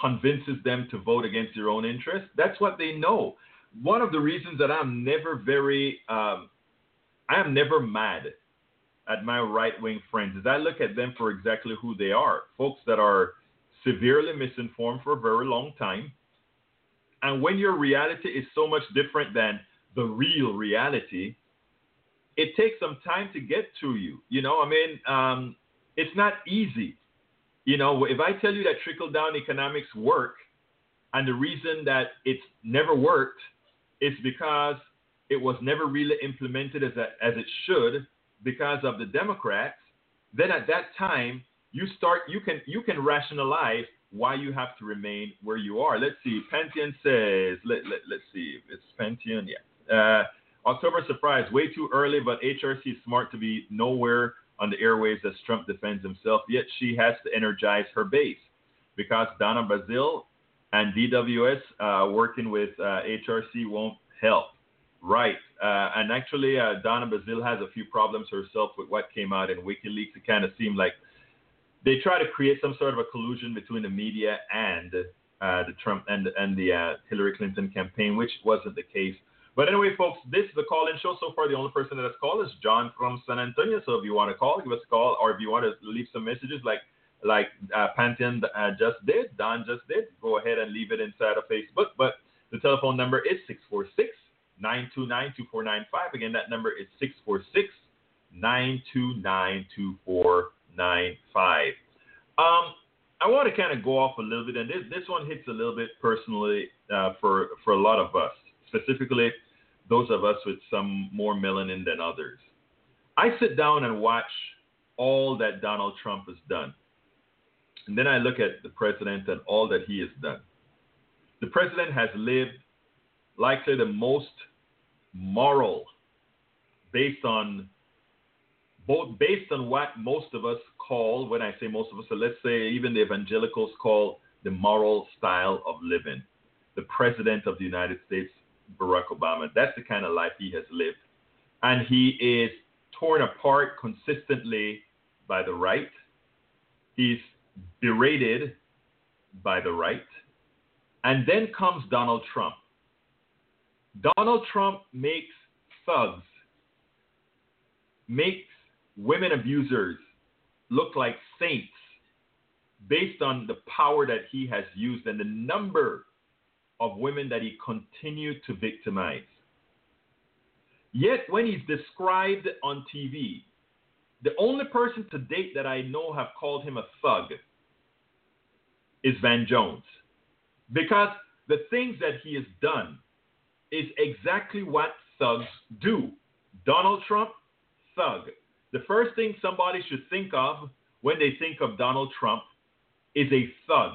convinces them to vote against their own interests. That's what they know. One of the reasons that I'm never I am never mad at my right-wing friends is I look at them for exactly who they are, folks that are severely misinformed for a very long time. And when your reality is so much different than the real reality, it takes some time to get to you. It's not easy. If I tell you that trickle-down economics work, and the reason that it's never worked is because it was never really implemented as it should because of the Democrats, then at that time you can rationalize why you have to remain where you are. Let's see. Pantheon says, let's see. It's Pantheon, yeah. October surprise, way too early, but HRC is smart to be nowhere on the airwaves as Trump defends himself, yet she has to energize her base because Donna Brazile and DWS working with HRC won't help. Right. And actually, Donna Brazile has a few problems herself with what came out in WikiLeaks. It kind of seemed like they try to create some sort of a collusion between the media and the Trump and the Hillary Clinton campaign, which wasn't the case. But anyway, folks, this is the call-in show. So far, the only person that has called is John from San Antonio. So if you want to call, give us a call. Or if you want to leave some messages like Pantheon just did, Don just did, go ahead and leave it inside of Facebook. But the telephone number is 646-929-2495. Again, that number is 646-929-2495. I want to kind of go off a little bit, and this one hits a little bit personally for a lot of us, specifically those of us with some more melanin than others. I sit down and watch all that Donald Trump has done. And then I look at the president and all that he has done. The president has lived likely the most moral based on what most of us call, when I say most of us, so let's say even the evangelicals call the moral style of living. The president of the United States, Barack Obama. That's the kind of life he has lived. And he is torn apart consistently by the right. He's berated by the right. And then comes Donald Trump. Donald Trump makes thugs, makes women abusers look like saints based on the power that he has used and the number of women that he continued to victimize. Yet when he's described on TV The only person to date that I know have called him a thug is Van Jones. Because the things that he has done is exactly what thugs do. Donald Trump, thug. The first thing somebody should think of when they think of Donald Trump is a thug.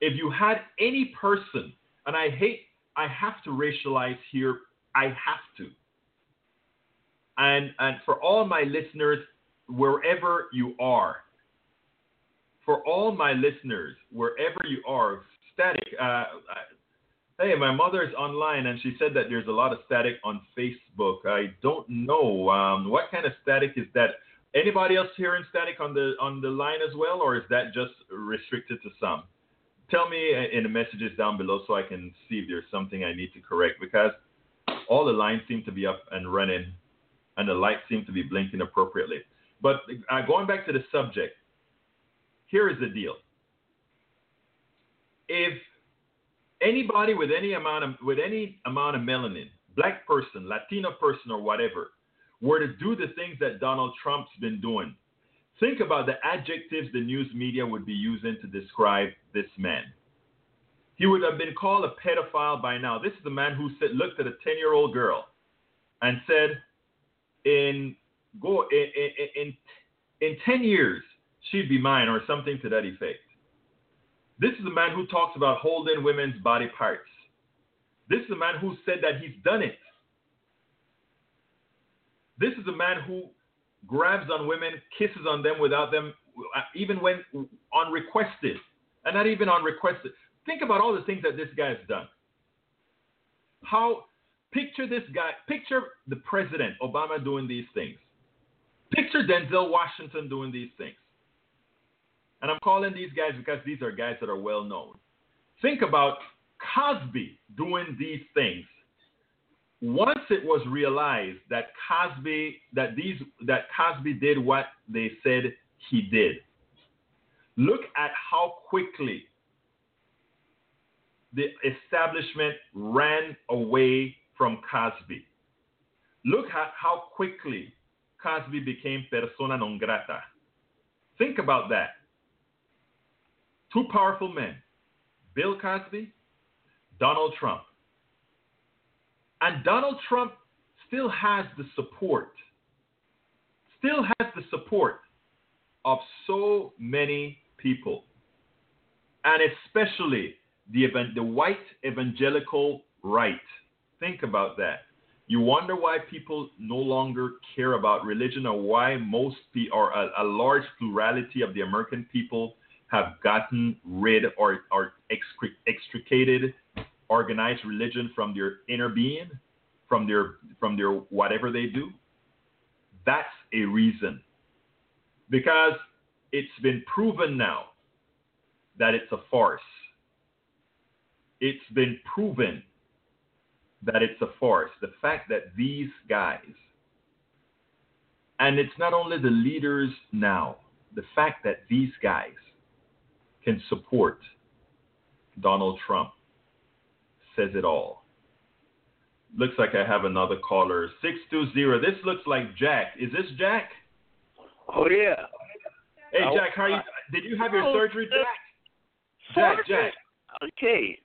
If you had any person, and I have to racialize here, I have to. And for all my listeners, wherever you are, static. Hey, my mother's online, and she said that there's a lot of static on Facebook. I don't know what kind of static is that. Anybody else hearing static on the line as well, or is that just restricted to some? Tell me in the messages down below so I can see if there's something I need to correct, because all the lines seem to be up and running, and the lights seem to be blinking appropriately. But going back to the subject, here is the deal. If anybody with any amount of melanin, black person, Latino person, or whatever, were to do the things that Donald Trump's been doing, think about the adjectives the news media would be using to describe this man. He would have been called a pedophile by now. This is the man who looked at a 10-year-old girl and said, in 10 years, she'd be mine, or something to that effect. This is the man who talks about holding women's body parts. This is the man who said that he's done it. This is the man who grabs on women, kisses on them without them, even when on requested, and not even on requested. Think about all the things that this guy has done. Picture this guy, picture the president, Obama, doing these things. Picture Denzel Washington doing these things. And I'm calling these guys because these are guys that are well known. Think about Cosby doing these things. Once it was realized that Cosby did what they said he did, look at how quickly the establishment ran away from Cosby. Look at how quickly Cosby became persona non grata. Think about that. Two powerful men, Bill Cosby, Donald Trump. And Donald Trump still has the support of so many people, and especially the white evangelical right. Think about that. You wonder why people no longer care about religion, or why a large plurality of the American people have gotten rid or extricated organized religion from their inner being, from their whatever they do. That's a reason. Because it's been proven now that it's a farce. It's been proven that it's a farce. The fact that these guys, and it's not only the leaders now, the fact that these guys can support Donald Trump says it all. Looks like I have another caller. 620. This looks like Jack. Is this Jack? Oh, yeah. Hey, Jack, how are you? Did you have your surgery, Jack? Jack. Okay.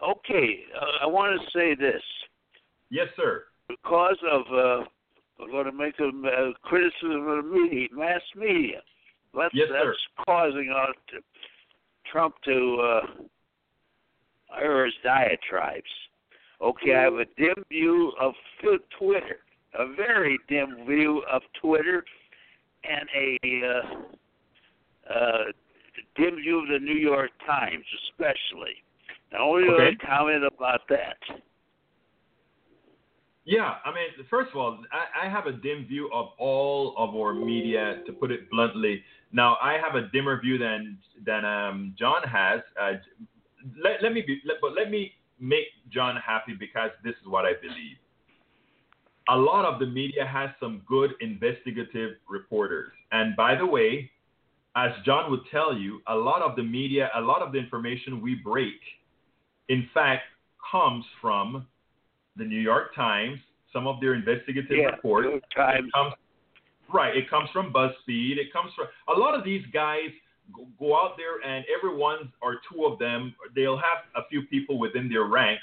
I want to say this. Yes, sir. Because of we're going to make a criticism of the media, mass media. That's causing Trump to air his diatribes. Okay, I have a dim view of Twitter, a very dim view of Twitter, and a dim view of the New York Times, especially. Now, only a comment about that. Yeah, I mean, first of all, I have a dim view of all of our media, to put it bluntly. Now, I have a dimmer view than John has. Let me make John happy, because this is what I believe. A lot of the media has some good investigative reporters, and by the way, as John would tell you, a lot of the information we break, in fact, comes from the New York Times, some of their investigative reports. New York Times. Right. It comes from BuzzFeed. It comes from a lot of these guys go out there, and every one or two of them, they'll have a few people within their ranks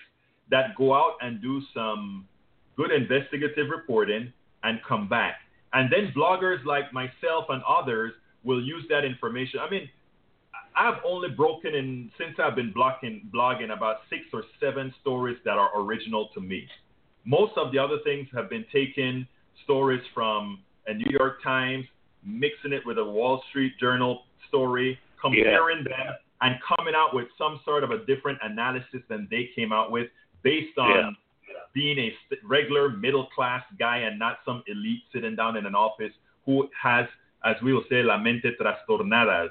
that go out and do some good investigative reporting and come back. And then bloggers like myself and others will use that information. I mean, I've only broken in, since I've been blogging, about 6 or 7 stories that are original to me. Most of the other things have been taken stories from a New York Times, mixing it with a Wall Street Journal story, comparing them, and coming out with some sort of a different analysis than they came out with based on being a regular middle-class guy and not some elite sitting down in an office who has, as we will say, la mente trastornada,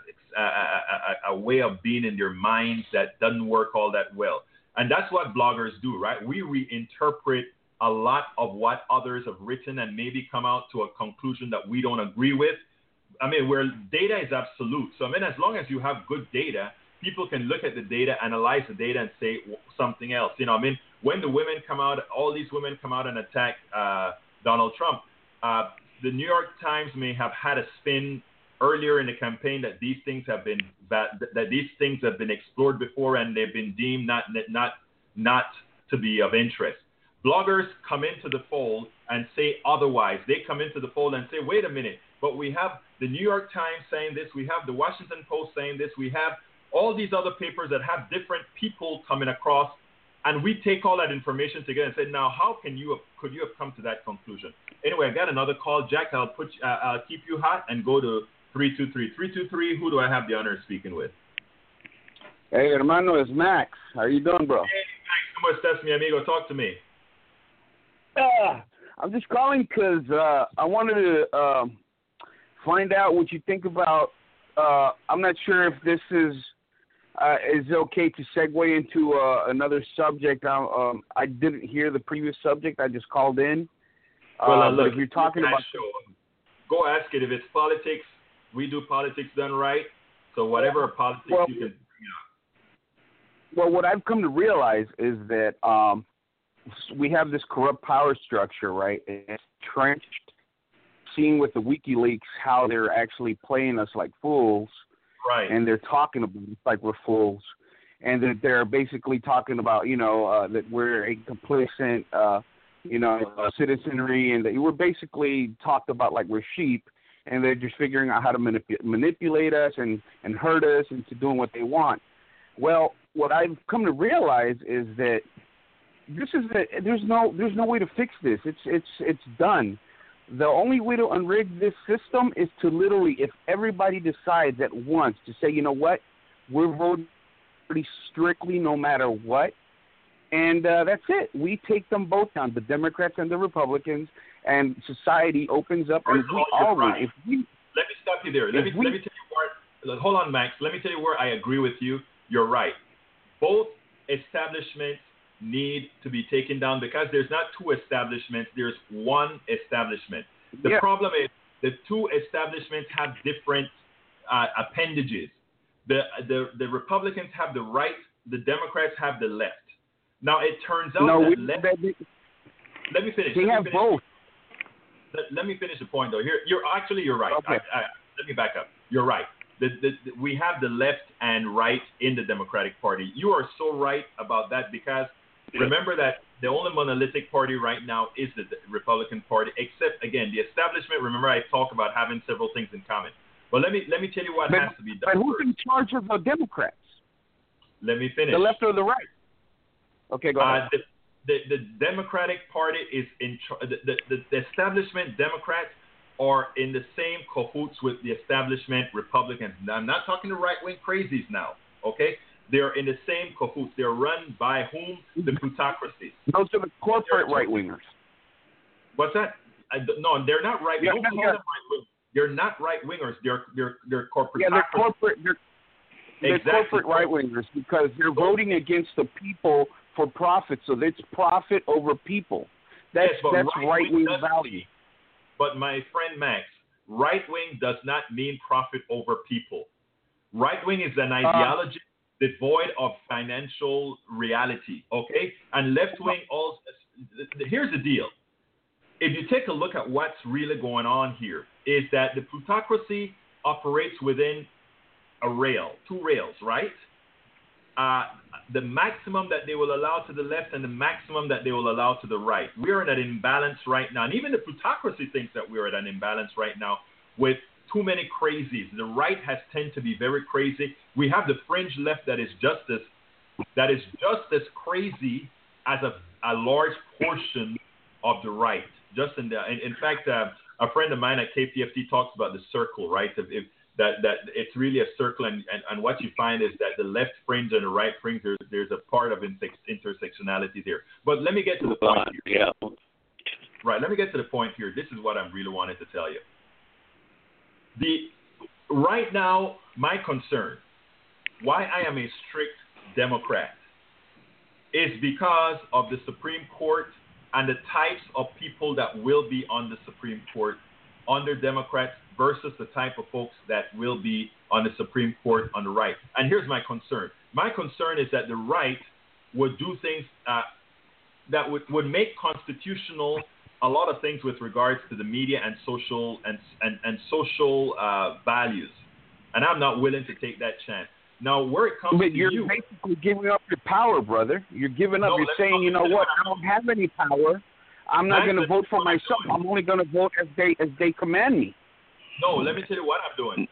a way of being in their minds that doesn't work all that well. And that's what bloggers do, right? We reinterpret a lot of what others have written and maybe come out to a conclusion that we don't agree with. I mean, where data is absolute. So, I mean, as long as you have good data, people can look at the data, analyze the data, and say something else. You know, I mean, when the women come out, all these women come out and attack Donald Trump, the New York Times may have had a spin earlier in the campaign that these things have been explored before, and they've been deemed not to be of interest. Bloggers come into the fold and say otherwise. They come into the fold and say, wait a minute, but we have the New York Times saying this, we have the Washington Post saying this, we have all these other papers that have different people coming across, and we take all that information together and say, now how can you could you have come to that conclusion? Anyway, I got another call, Jack. I'll keep you hot and go to 323. 323, who do I have the honor of speaking with? Hey, hermano, it's Max. How you doing, bro? Hey, Max, ¿cómo estás, mi amigo? Talk to me. I'm just calling because I wanted to find out what you think about. I'm not sure if this is okay to segue into another subject. I didn't hear the previous subject. I just called in. Well, look, if you're talking about... Show, go ask it. If it's politics, we do Politics Done Right. So whatever politics you can... Well, what I've come to realize is that we have this corrupt power structure, right? It's entrenched. Seeing with the WikiLeaks how they're actually playing us like fools. Right. And they're talking about us like we're fools. And that they're basically talking about, you know, that we're a complicit... citizenry, and they were basically talked about like we're sheep, and they're just figuring out how to manipulate us and hurt us into doing what they want. Well, what I've come to realize is that there's no way to fix this. It's done. The only way to unrig this system is to literally, if everybody decides at once to say, you know what, we're voting pretty strictly no matter what. And that's it. We take them both down, the Democrats and the Republicans, and society opens up. First and we all right. Let me stop you there. Let me tell you where. Hold on, Max. Let me tell you where I agree with you. You're right. Both establishments need to be taken down because there's not two establishments. There's one establishment. The problem is the two establishments have different appendages. The Republicans have the right. The Democrats have the left. Now, it turns out let me finish. They have both. Let me finish the point, though. Here, you're right. Okay. Let me back up. You're right. We have the left and right in the Democratic Party. You are so right about that because remember that the only monolithic party right now is the Republican Party, except, again, the establishment. Remember, I talk about having several things in common. But let me tell you what has to be done. But who's in charge of the Democrats? Let me finish. The left or the right? Okay, go ahead. The Democratic Party is in charge. The establishment Democrats are in the same cahoots with the establishment Republicans. Now, I'm not talking to right-wing crazies now, okay? They're in the same cahoots. They're run by whom? The plutocracies. Those are the corporate right-wingers. What's that? No, they're not right-wingers. They're not right-wingers. They're corporate. Yeah, they're corporate. They're exactly. Corporate right-wingers because they're voting against the people for profit, so it's profit over people. That's right-wing value. But my friend Max, right-wing does not mean profit over people. Right-wing is an ideology devoid of financial reality, okay? And left-wing, here's the deal. if you take a look at what's really going on here, is that the plutocracy operates within a rail, two rails, right? The maximum that they will allow to the left and the maximum that they will allow to the right. We are at an imbalance right now. And even the plutocracy thinks that we are at an imbalance right now with too many crazies. The right has tend to be very crazy. We have the fringe left that is just as crazy as a large portion of the right. Just in fact, a friend of mine at KPFT talks about the circle, right? That it's really a circle, and what you find is that the left fringe and the right fringe, there's a part of intersectionality there. But let me get to the point here. Yeah. Right, let me get to the point here. This is what I really wanted to tell you. Right now, my concern, why I am a strict Democrat, is because of the Supreme Court and the types of people that will be on the Supreme Court under Democrats versus the type of folks that will be on the Supreme Court on the right. And here's my concern. My concern is that the right would do things that would make constitutional a lot of things with regards to the media and social and social values. And I'm not willing to take that chance. Now, where it comes to you... But you're basically giving up your power, brother. You're giving up. No, you're saying, you know what, I don't have any power. I'm not going to vote for myself. I'm only going to vote as they command me. No, let me tell you what I'm doing. And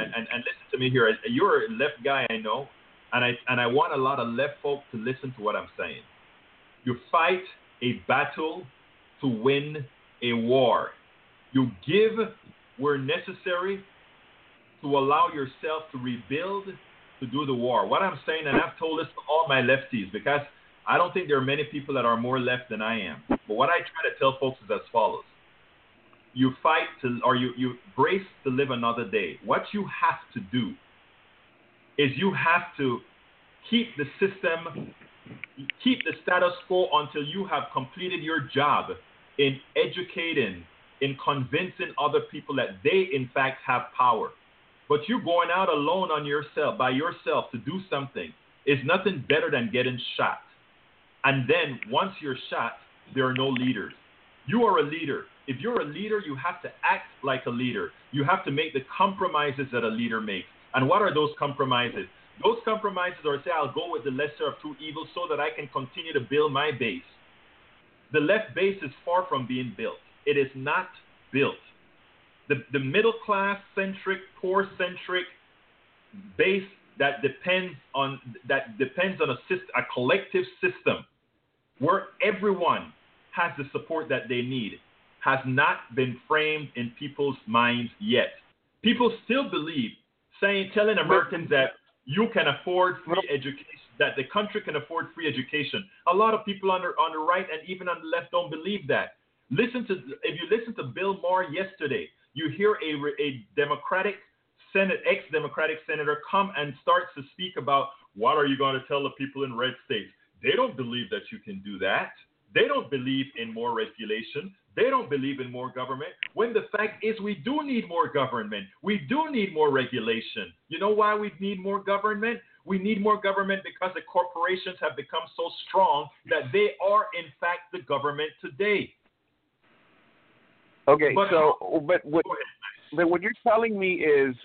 listen to me here. You're a left guy, I know, and I want a lot of left folk to listen to what I'm saying. You fight a battle to win a war. You give where necessary to allow yourself to rebuild, to do the war. What I'm saying, and I've told this to all my lefties, because I don't think there are many people that are more left than I am. But what I try to tell folks is as follows. You fight to, or you brace to live another day. What you have to do is you have to keep the system, keep the status quo until you have completed your job in educating, in convincing other people that they, in fact, have power. But you going out alone on yourself, by yourself, to do something is nothing better than getting shot. And then once you're shot, there are no leaders. You are a leader. If you're a leader, you have to act like a leader. You have to make the compromises that a leader makes. And what are those compromises? Those compromises are, say, I'll go with the lesser of two evils so that I can continue to build my base. The left base is far from being built. It is not built. The middle-class-centric, poor-centric base that depends on a collective system where everyone has the support that they need has not been framed in people's minds yet. People still believe, telling Americans that you can afford free education, that the country can afford free education. A lot of people on the right and even on the left don't believe that. If you listen to Bill Maher yesterday, you hear a ex-Democratic senator come and starts to speak about what are you going to tell the people in red states? They don't believe that you can do that. They don't believe in more regulation. They don't believe in more government, when the fact is we do need more government. We do need more regulation. You know why we need more government? We need more government because the corporations have become so strong that they are, in fact, the government today. Okay, but what you're telling me is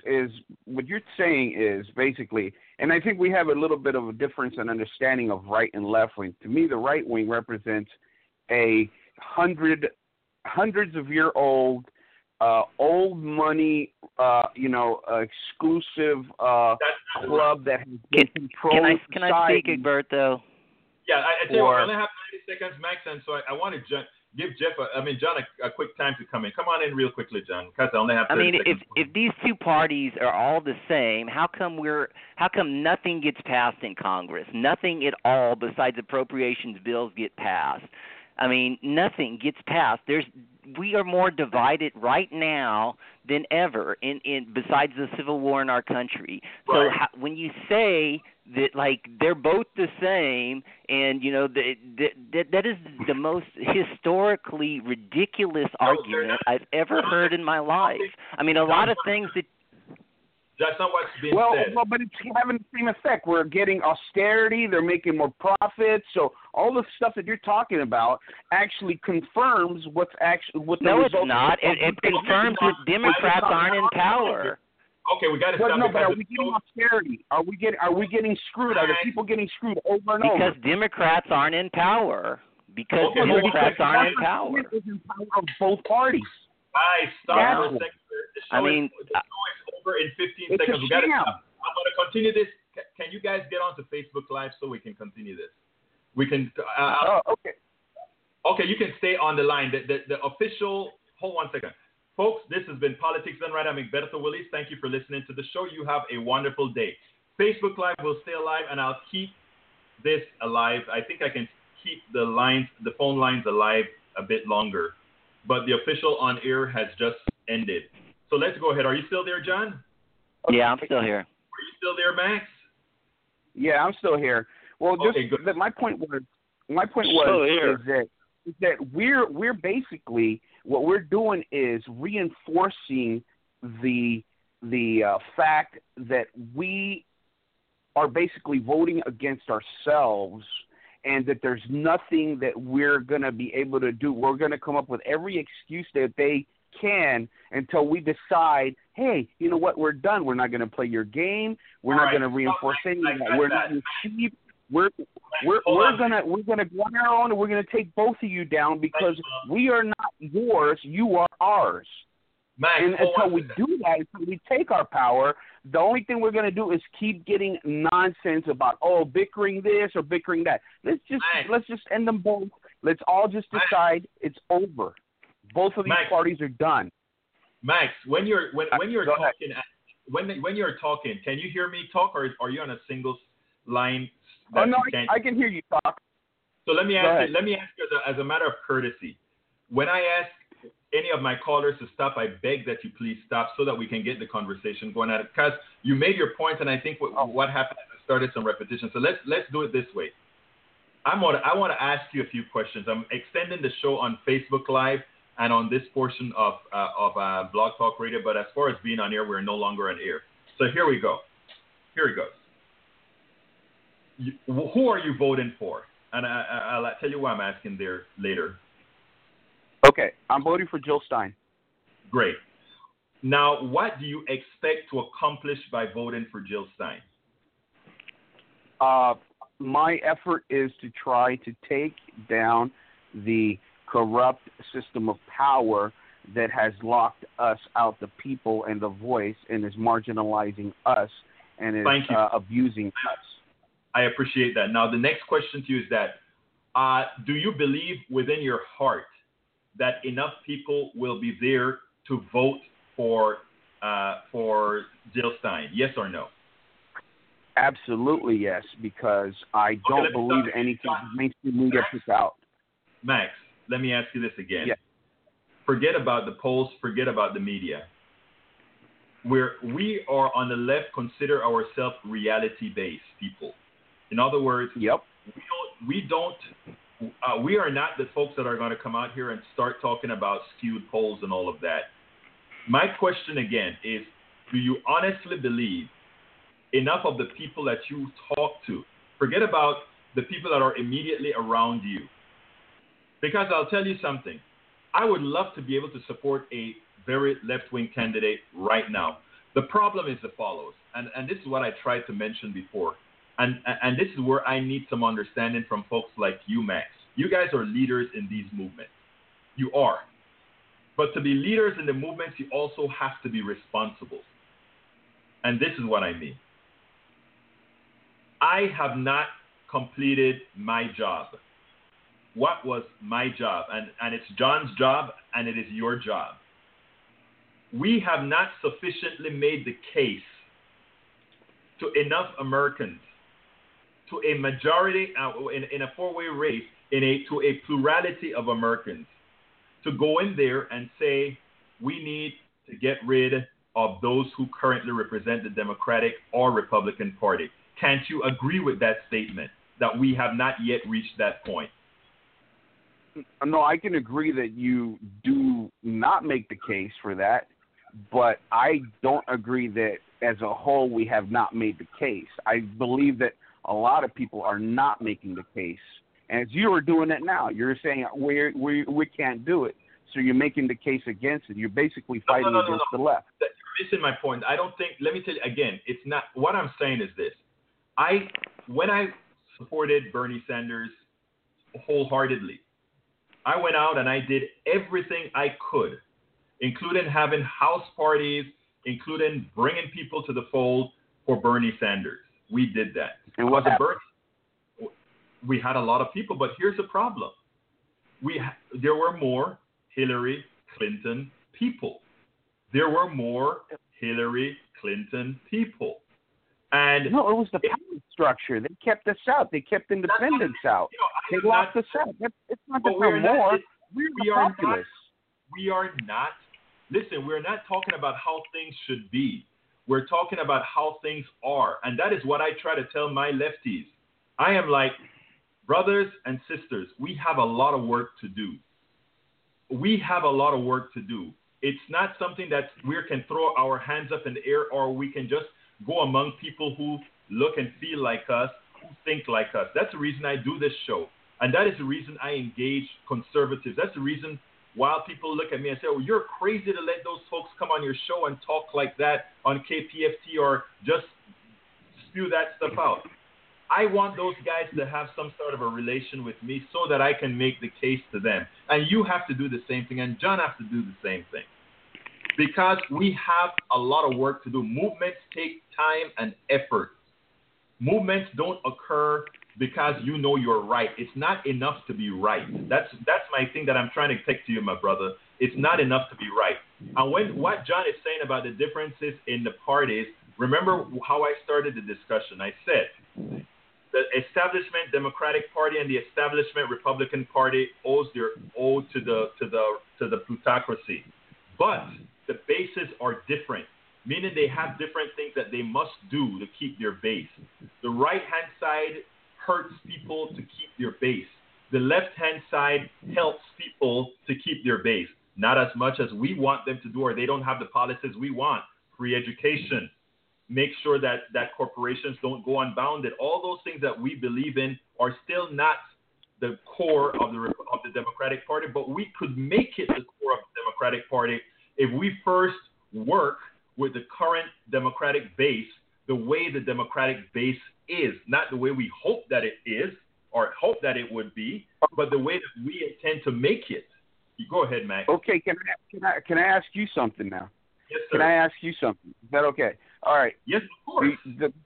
what you're saying is basically, and I think we have a little bit of a difference in understanding of right and left wing. To me, the right wing represents hundreds of year old, old money, exclusive club that has control. Can I speak, Egberto? Yeah, I think I only have 90 seconds, Max, and so I want to give John a quick time to come in. Come on in real quickly, John, because I only have 30 seconds. If these two parties are all the same, how come nothing gets passed in Congress? Nothing at all besides appropriations bills get passed. I mean, nothing gets passed. We are more divided right now than ever, besides the civil war in our country. Right. So when you say that, like, they're both the same, and, you know, that is the most historically ridiculous argument I've ever heard in my life. I mean, a lot of things that – That's not what's being said. Well, but it's having the same effect. We're getting austerity. They're making more profits. So all the stuff that you're talking about actually confirms what's actually what. No, it's not. It confirms that Democrats aren't in power. Okay, we got to stop. No, but are we getting austerity? Are we getting screwed? Are the people getting screwed over and over? Because Democrats aren't in power. Because Democrats aren't in power. Is in power of both parties. Guys, stop for a second. The show is over in 15 seconds. We got to stop. I'm going to continue this. Can you guys get onto Facebook Live so we can continue this? We can. Okay. Okay, you can stay on the line. The official. Hold 1 second. Folks, this has been Politics Done Right. I'm Egberto Willies. Thank you for listening to the show. You have a wonderful day. Facebook Live will stay alive, and I'll keep this alive. I think I can keep the phone lines alive a bit longer. But the official on air has just ended. So let's go ahead. Are you still there, John? Okay. Yeah, I'm still here. Are you still there, Max? Yeah, I'm still here. Well, my point was that we're basically what we're doing is reinforcing the fact that we are basically voting against ourselves. And that there's nothing that we're going to be able to do. We're going to come up with every excuse that they can until we decide, hey, you know what, we're done. We're not going to play your game. We're not going to reinforce anything. We're not your sheep. We're going to go on our own, and we're going to take both of you down because we are not yours. You are ours. And until we do that, until we take our power, the only thing we're going to do is keep getting nonsense about, bickering this or bickering that. Let's just end them both. Let's all just decide it's over. Both of these parties are done. Max, when you're talking, can you hear me talk, or are you on a single line? I can hear you talk. So let me ask you as a matter of courtesy. When I ask any of my callers to stop, I beg that you please stop so that we can get the conversation going at it. Because you made your point, and I think what happened is I started some repetition. So let's do it this way. I want to ask you a few questions. I'm extending the show on Facebook Live and on this portion of Blog Talk Radio, but as far as being on air, we're no longer on air. So here we go. Here it goes. Who are you voting for? And I'll tell you why I'm asking there later. Okay, I'm voting for Jill Stein. Great. Now, what do you expect to accomplish by voting for Jill Stein? My effort is to try to take down the corrupt system of power that has locked us out, the people and the voice, and is marginalizing us and is abusing us. I appreciate that. Now, the next question to you is that, do you believe within your heart that enough people will be there to vote for Jill Stein? Yes or no? Absolutely yes, because I don't believe anything mainstream media puts out. Max, let me ask you this again. Yes. Forget about the polls. Forget about the media. We are on the left consider ourselves reality-based people. In other words, we are not the folks that are going to come out here and start talking about skewed polls and all of that. My question again is, do you honestly believe enough of the people that you talk to, forget about the people that are immediately around you? Because I'll tell you something. I would love to be able to support a very left-wing candidate right now. The problem is the follows, and this is what I tried to mention before. And this is where I need some understanding from folks like you, Max. You guys are leaders in these movements. You are. But to be leaders in the movements, you also have to be responsible. And this is what I mean. I have not completed my job. What was my job? And it's John's job, and it is your job. We have not sufficiently made the case to enough Americans, to a majority in a four-way race, to a plurality of Americans, to go in there and say, we need to get rid of those who currently represent the Democratic or Republican Party. Can't you agree with that statement, that we have not yet reached that point? No, I can agree that you do not make the case for that, But I don't agree that as a whole we have not made the case. I believe that a lot of people are not making the case. And as you are doing it now, you're saying we can't do it. So you're making the case against it. You're basically fighting against the left. You're missing my point. I don't think – let me tell you again, it's not – what I'm saying is this. When I supported Bernie Sanders wholeheartedly, I went out and I did everything I could, including having house parties, including bringing people to the fold for Bernie Sanders. We did that. And what happened? We had a lot of people, but here's the problem. There were more Hillary Clinton people. There were more Hillary Clinton people. And no, it was the power structure. They kept us out. They kept independence out. You know, they locked us out. It's not that we're more. We are not. Listen, we're not talking about how things should be. We're talking about how things are. And that is what I try to tell my lefties. I am like, brothers and sisters, we have a lot of work to do. We have a lot of work to do. It's not something that we can throw our hands up in the air, or we can just go among people who look and feel like us, who think like us. That's the reason I do this show. And that is the reason I engage conservatives. That's the reason while people look at me and say, oh, you're crazy to let those folks come on your show and talk like that on KPFT or just spew that stuff out. I want those guys to have some sort of a relation with me so that I can make the case to them. And you have to do the same thing, and John has to do the same thing. Because we have a lot of work to do. Movements take time and effort. Movements don't occur because you know you're right. It's not enough to be right. That's my thing that I'm trying to take to you, my brother. It's not enough to be right. And what John is saying about the differences in the parties, remember how I started the discussion. I said the establishment Democratic Party and the establishment Republican Party owes their owe to the plutocracy. But the bases are different, meaning they have different things that they must do to keep their base. The right-hand side hurts people to keep their base. The left-hand side helps people to keep their base. Not as much as we want them to do, or they don't have the policies we want. Free education. Make sure that corporations don't go unbounded. All those things that we believe in are still not the core of the Democratic Party, but we could make it the core of the Democratic Party if we first work with the current Democratic base the way the Democratic base is, not the way we hope that it is or hope that it would be, but the way that we intend to make it. You go ahead, Max. Okay, can I ask you something now? Yes, sir. Can I ask you something? Is that okay? All right. Yes, of course.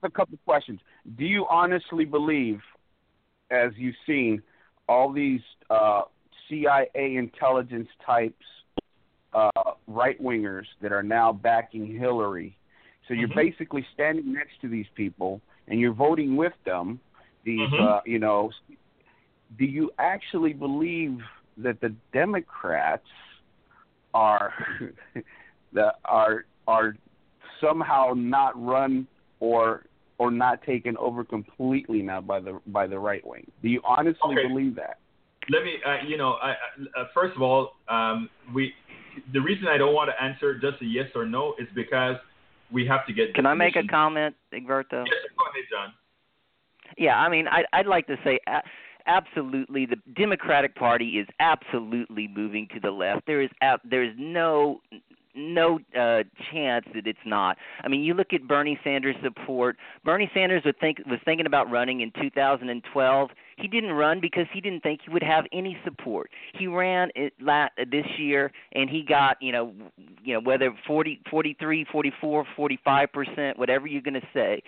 A couple of questions. Do you honestly believe, as you've seen, all these CIA intelligence types, right-wingers that are now backing Hillary? So you're basically standing next to these people and you're voting with them. These, do you actually believe that the Democrats are are somehow not run or not taken over completely now by the right wing? Do you honestly believe that? Let me, first of all, the reason I don't want to answer just a yes or no is because we have to get. Can I make a comment, Egberto? Yes, go ahead, John. Yeah, I mean, I'd like to say absolutely, the Democratic Party is absolutely moving to the left. There is no chance that it's not. I mean, you look at Bernie Sanders' support. Bernie Sanders was thinking about running in 2012. He didn't run because he didn't think he would have any support. He ran this year, and he got, whether 40, 43, 44, 45%, whatever you're going to say.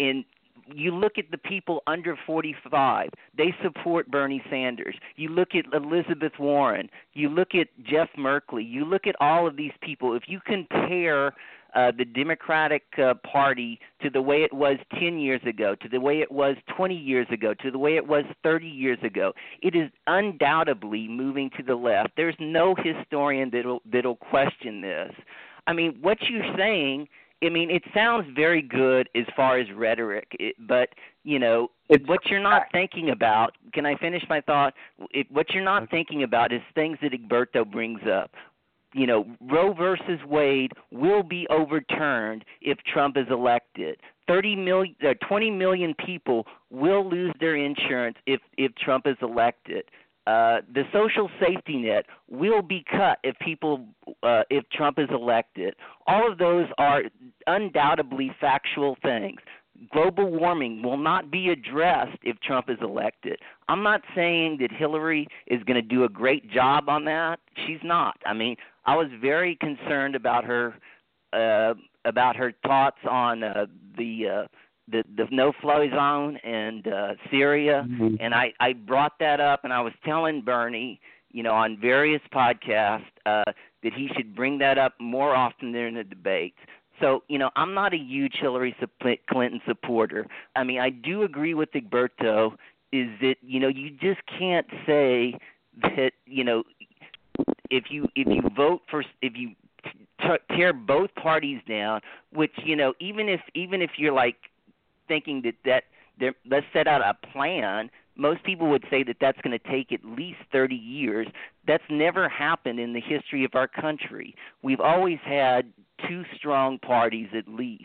And you look at the people under 45, they support Bernie Sanders. You look at Elizabeth Warren. You look at Jeff Merkley. You look at all of these people. If you compare the Democratic Party to the way it was 10 years ago, to the way it was 20 years ago, to the way it was 30 years ago, it is undoubtedly moving to the left. There's no historian that'll question this. I mean, what you're saying, I mean, it sounds very good as far as rhetoric, but, what you're not thinking about – can I finish my thought? What you're not thinking about is things that Egberto brings up. you know, Roe versus Wade will be overturned if Trump is elected. 20 million people will lose their insurance if Trump is elected. The social safety net will be cut if Trump is elected. All of those are undoubtedly factual things. Global warming will not be addressed if Trump is elected. I'm not saying that Hillary is going to do a great job on that. She's not. I mean, I was very concerned about her thoughts on the no-fly zone and Syria, mm-hmm. and I brought that up, and I was telling Bernie, you know, on various podcasts that he should bring that up more often during the debates. So, you know, I'm not a huge Hillary Clinton supporter. I mean, I do agree with Egberto is that, you know, you just can't say that, you know, if you vote for – if you tear both parties down, which, you know, even if you're, like, thinking that let's set out a plan, most people would say that that's going to take at least 30 years. That's never happened in the history of our country. We've always had two strong parties at least.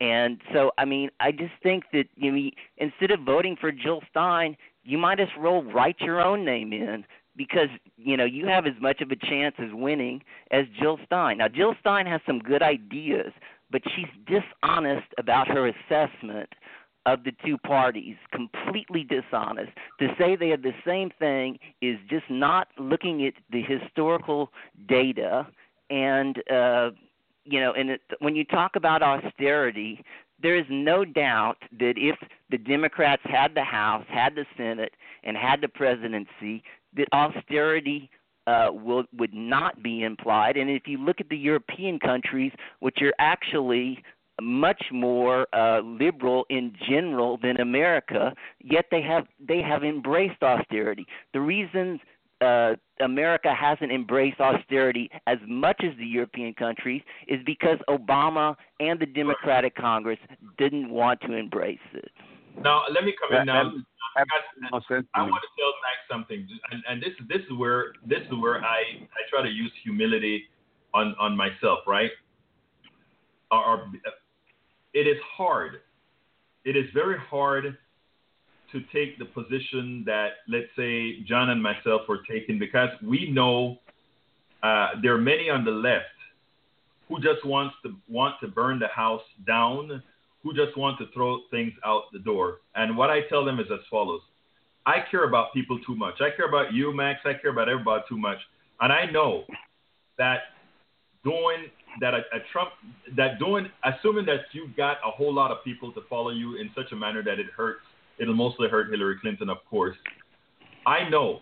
And so, I mean, I just think that, you know, instead of voting for Jill Stein, you might as well write your own name in because, you know, you have as much of a chance as winning as Jill Stein. Now, Jill Stein has some good ideas, but she's dishonest about her assessment of the two parties, completely dishonest. To say they have the same thing is just not looking at the historical data. And, you know, and when you talk about austerity, there is no doubt that if the Democrats had the House, had the Senate, and had the presidency, that austerity would not be implied. And if you look at the European countries, which are actually much more liberal in general than America, yet they have embraced austerity. The reasons America hasn't embraced austerity as much as the European countries is because Obama and the Democratic Congress didn't want to embrace it. Now, let me come in now. I want to tell Max something, and this is where I try to use humility on myself, right? It is hard. It is very hard to take the position that, let's say, John and myself were taking because we know there are many on the left who just want to burn the house down, who just want to throw things out the door. And what I tell them is as follows. I care about people too much. I care about you, Max. I care about everybody too much. And I know that assuming that you've got a whole lot of people to follow you in such a manner that it hurts, it'll mostly hurt Hillary Clinton, of course. I know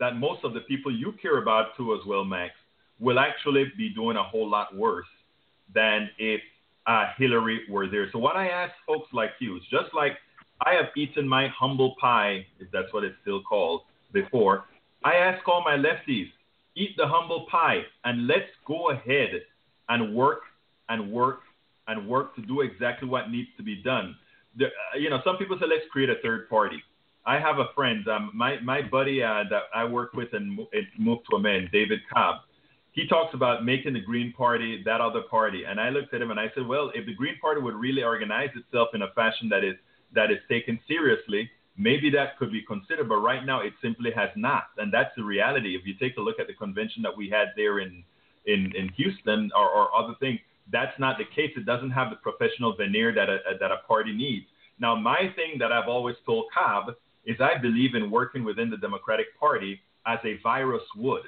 that most of the people you care about too as well, Max, will actually be doing a whole lot worse than if Hillary were there. So what I ask folks like you is just like I have eaten my humble pie, if that's what it's still called, before, I ask all my lefties, eat the humble pie, and let's go ahead and work to do exactly what needs to be done. You know, some people say, let's create a third party. I have a friend, my buddy that I work with and moved to Amman, David Cobb. He talks about making the Green Party that other party. And I looked at him and I said, well, if the Green Party would really organize itself in a fashion that is taken seriously, maybe that could be considered, but right now it simply has not. And that's the reality. If you take a look at the convention that we had there in Houston or other things, that's not the case. It doesn't have the professional veneer that a party needs. Now, my thing that I've always told Cobb is I believe in working within the Democratic Party as a virus would,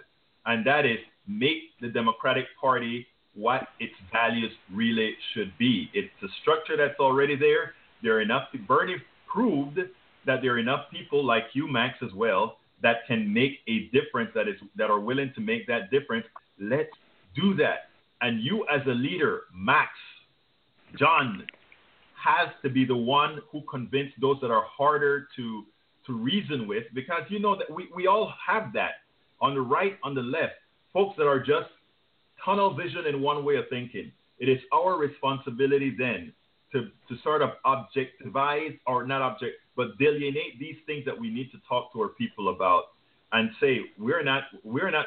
and that is make the Democratic Party what its values really should be. It's a structure that's already there. There are enough. Bernie proved that there are enough people like you, Max, as well, that can make a difference, that are willing to make that difference. Let's do that. And you as a leader, Max, John, has to be the one who convinces those that are harder to reason with, because you know that we all have that on the right, on the left, folks that are just tunnel vision in one way of thinking. It is our responsibility then to sort of delineate these things that we need to talk to our people about and say, we're not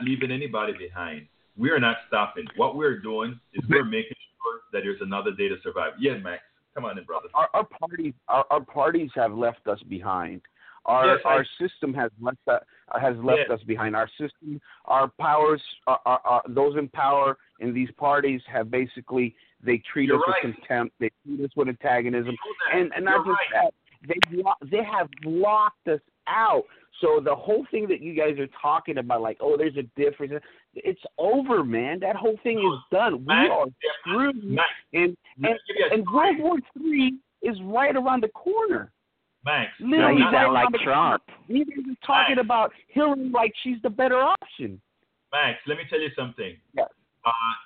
leaving anybody behind. We are not stopping. What we're doing is we're making sure that there's another day to survive. Yeah, Max, come on in, brother. Our parties have left us behind. Our system has left us behind. Our system, our powers, those in power in these parties have basically, they treat us with contempt. They treat us with antagonism. And not just that, they have locked us out. So the whole thing that you guys are talking about, like, oh, there's a difference, it's over, man. That whole thing is done. We are screwed. And World War III is right around the corner. Max, literally, no, not like Trump. He's talking about Hillary like she's the better option. Max, let me tell you something. Yes.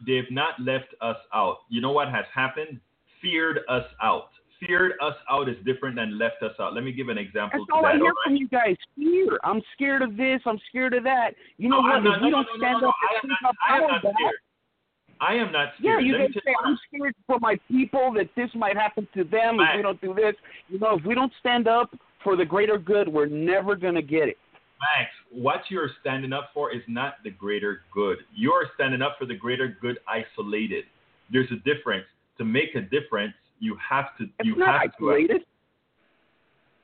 They've not left us out. You know what has happened? Feared us out. Feared us out is different than left us out. Let me give an example. That's all I hear from you guys. Fear. I'm scared of this. I'm scared of that. You know what? If you don't stand up and speak up, I am not scared. Yeah, you can say, I'm scared for my people that this might happen to them if we don't do this. You know, if we don't stand up for the greater good, we're never going to get it. Max, what you're standing up for is not the greater good. You're standing up for the greater good isolated. There's a difference. To make a difference, you have to. It's not isolated.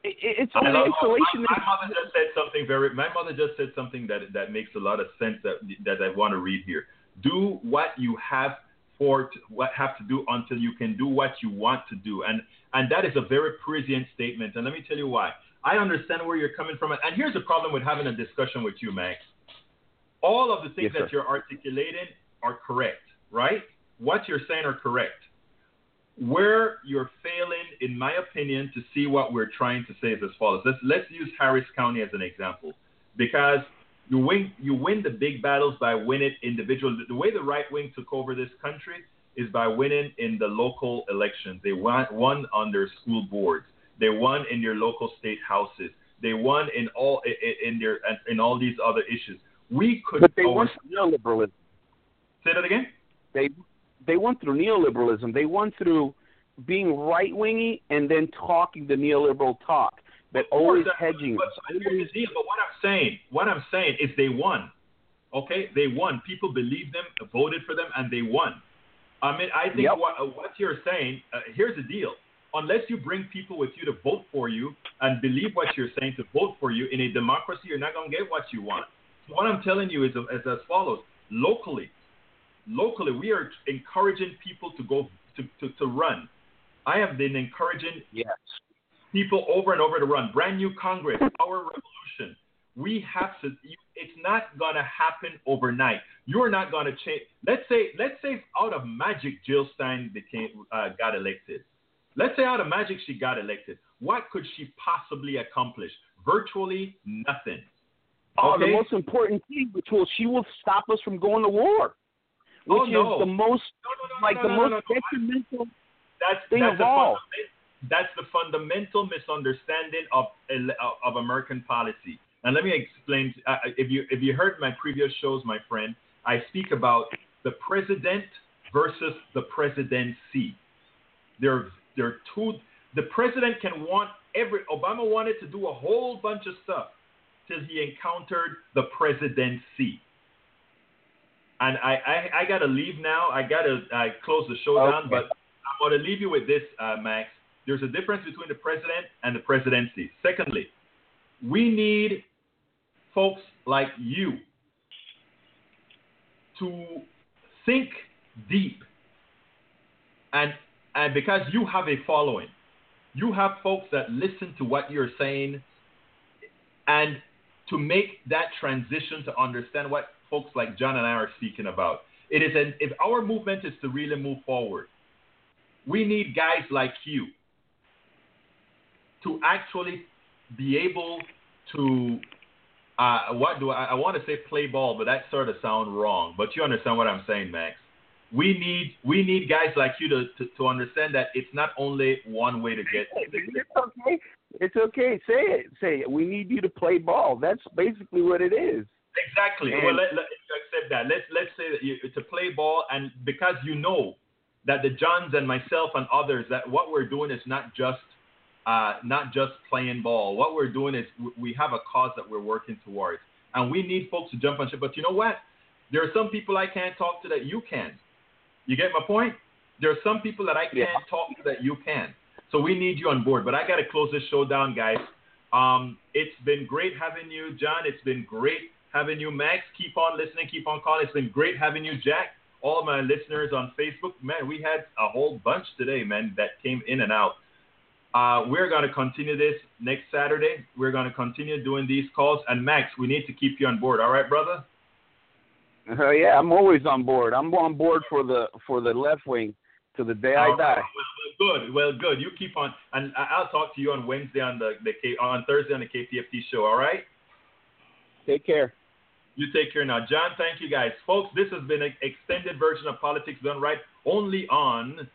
It's only isolation. My mother just said something that makes a lot of sense that I want to read here. Do what you have to do until you can do what you want to do. And that is a very prescient statement. And let me tell you why. I understand where you're coming from. And here's the problem with having a discussion with you, Max. All of the things that you're articulating are correct, right? What you're saying are correct. Where you're failing, in my opinion, to see what we're trying to say is as follows. Let's use Harris County as an example, because you win the big battles by winning individually. The way the right wing took over this country is by winning in the local elections. They won on their school boards. They won in their local state houses. They won in all these other issues. We could. But they won through neoliberalism. Say that again. They won through neoliberalism. They won through being right wingy and then talking the neoliberal talk. But always hedging. But what I'm saying is they won. Okay? They won. People believed them, voted for them, and they won. I mean, I think what you're saying, here's the deal. Unless you bring people with you to vote for you and believe what you're saying to vote for you, in a democracy, you're not going to get what you want. So what I'm telling you is as follows. Locally, we are encouraging people to go to run. I have been encouraging people over and over to run. Brand new Congress, our revolution. We have to. It's not gonna happen overnight. You're not gonna change. Let's say out of magic, Jill Stein got elected. Let's say out of magic she got elected. What could she possibly accomplish? Virtually nothing. Oh, okay? The most important thing, which will she will stop us from going to war, which is the most detrimental thing of all. That's the fundamental misunderstanding of American policy. And let me explain. If you heard my previous shows, my friend, I speak about the president versus the presidency. They're two. The president can want Obama wanted to do a whole bunch of stuff till he encountered the presidency. And I gotta leave now. I gotta close the show down. But I'm gonna leave you with this, Max. There's a difference between the president and the presidency. Secondly, we need folks like you to think deep. And because you have a following, you have folks that listen to what you're saying, and to make that transition to understand what folks like John and I are speaking about. If our movement is to really move forward, we need guys like you to actually be able to, I want to say play ball, but that sort of sounds wrong. But you understand what I'm saying, Max. We need guys like you to understand that it's not only one way to get to the game. It's okay. Say it. We need you to play ball. That's basically what it is. Exactly. And well, accept that. Let's say that to play ball, and because you know that the Johns and myself and others, that what we're doing is not just playing ball. What we're doing is we have a cause that we're working towards, and we need folks to jump on ship. But you know what? There are some people I can't talk to that you can. You get my point? There are some people that I can't talk to that you can. So we need you on board. But I got to close this show down, guys. It's been great having you, John. It's been great having you, Max. Keep on listening. Keep on calling. It's been great having you, Jack. All of my listeners on Facebook. Man, we had a whole bunch today, man, that came in and out. We're going to continue this next Saturday. We're going to continue doing these calls. And, Max, we need to keep you on board. All right, brother? Yeah, I'm always on board. I'm on board for the left wing to the day I die. Well, good. You keep on. And I'll talk to you on Wednesday on Thursday on the KPFT show, all right? Take care. You take care now. John, thank you, guys. Folks, this has been an extended version of Politics Done Right, only on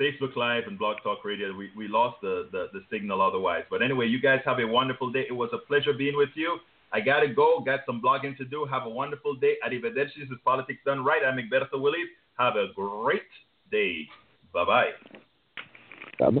Facebook Live and Blog Talk Radio. We lost the signal otherwise. But anyway, you guys have a wonderful day. It was a pleasure being with you. I got to go. Got some blogging to do. Have a wonderful day. Arrivederci. This is Politics Done Right. I'm Egberto Willies. Have a great day. Bye-bye. Bye-bye.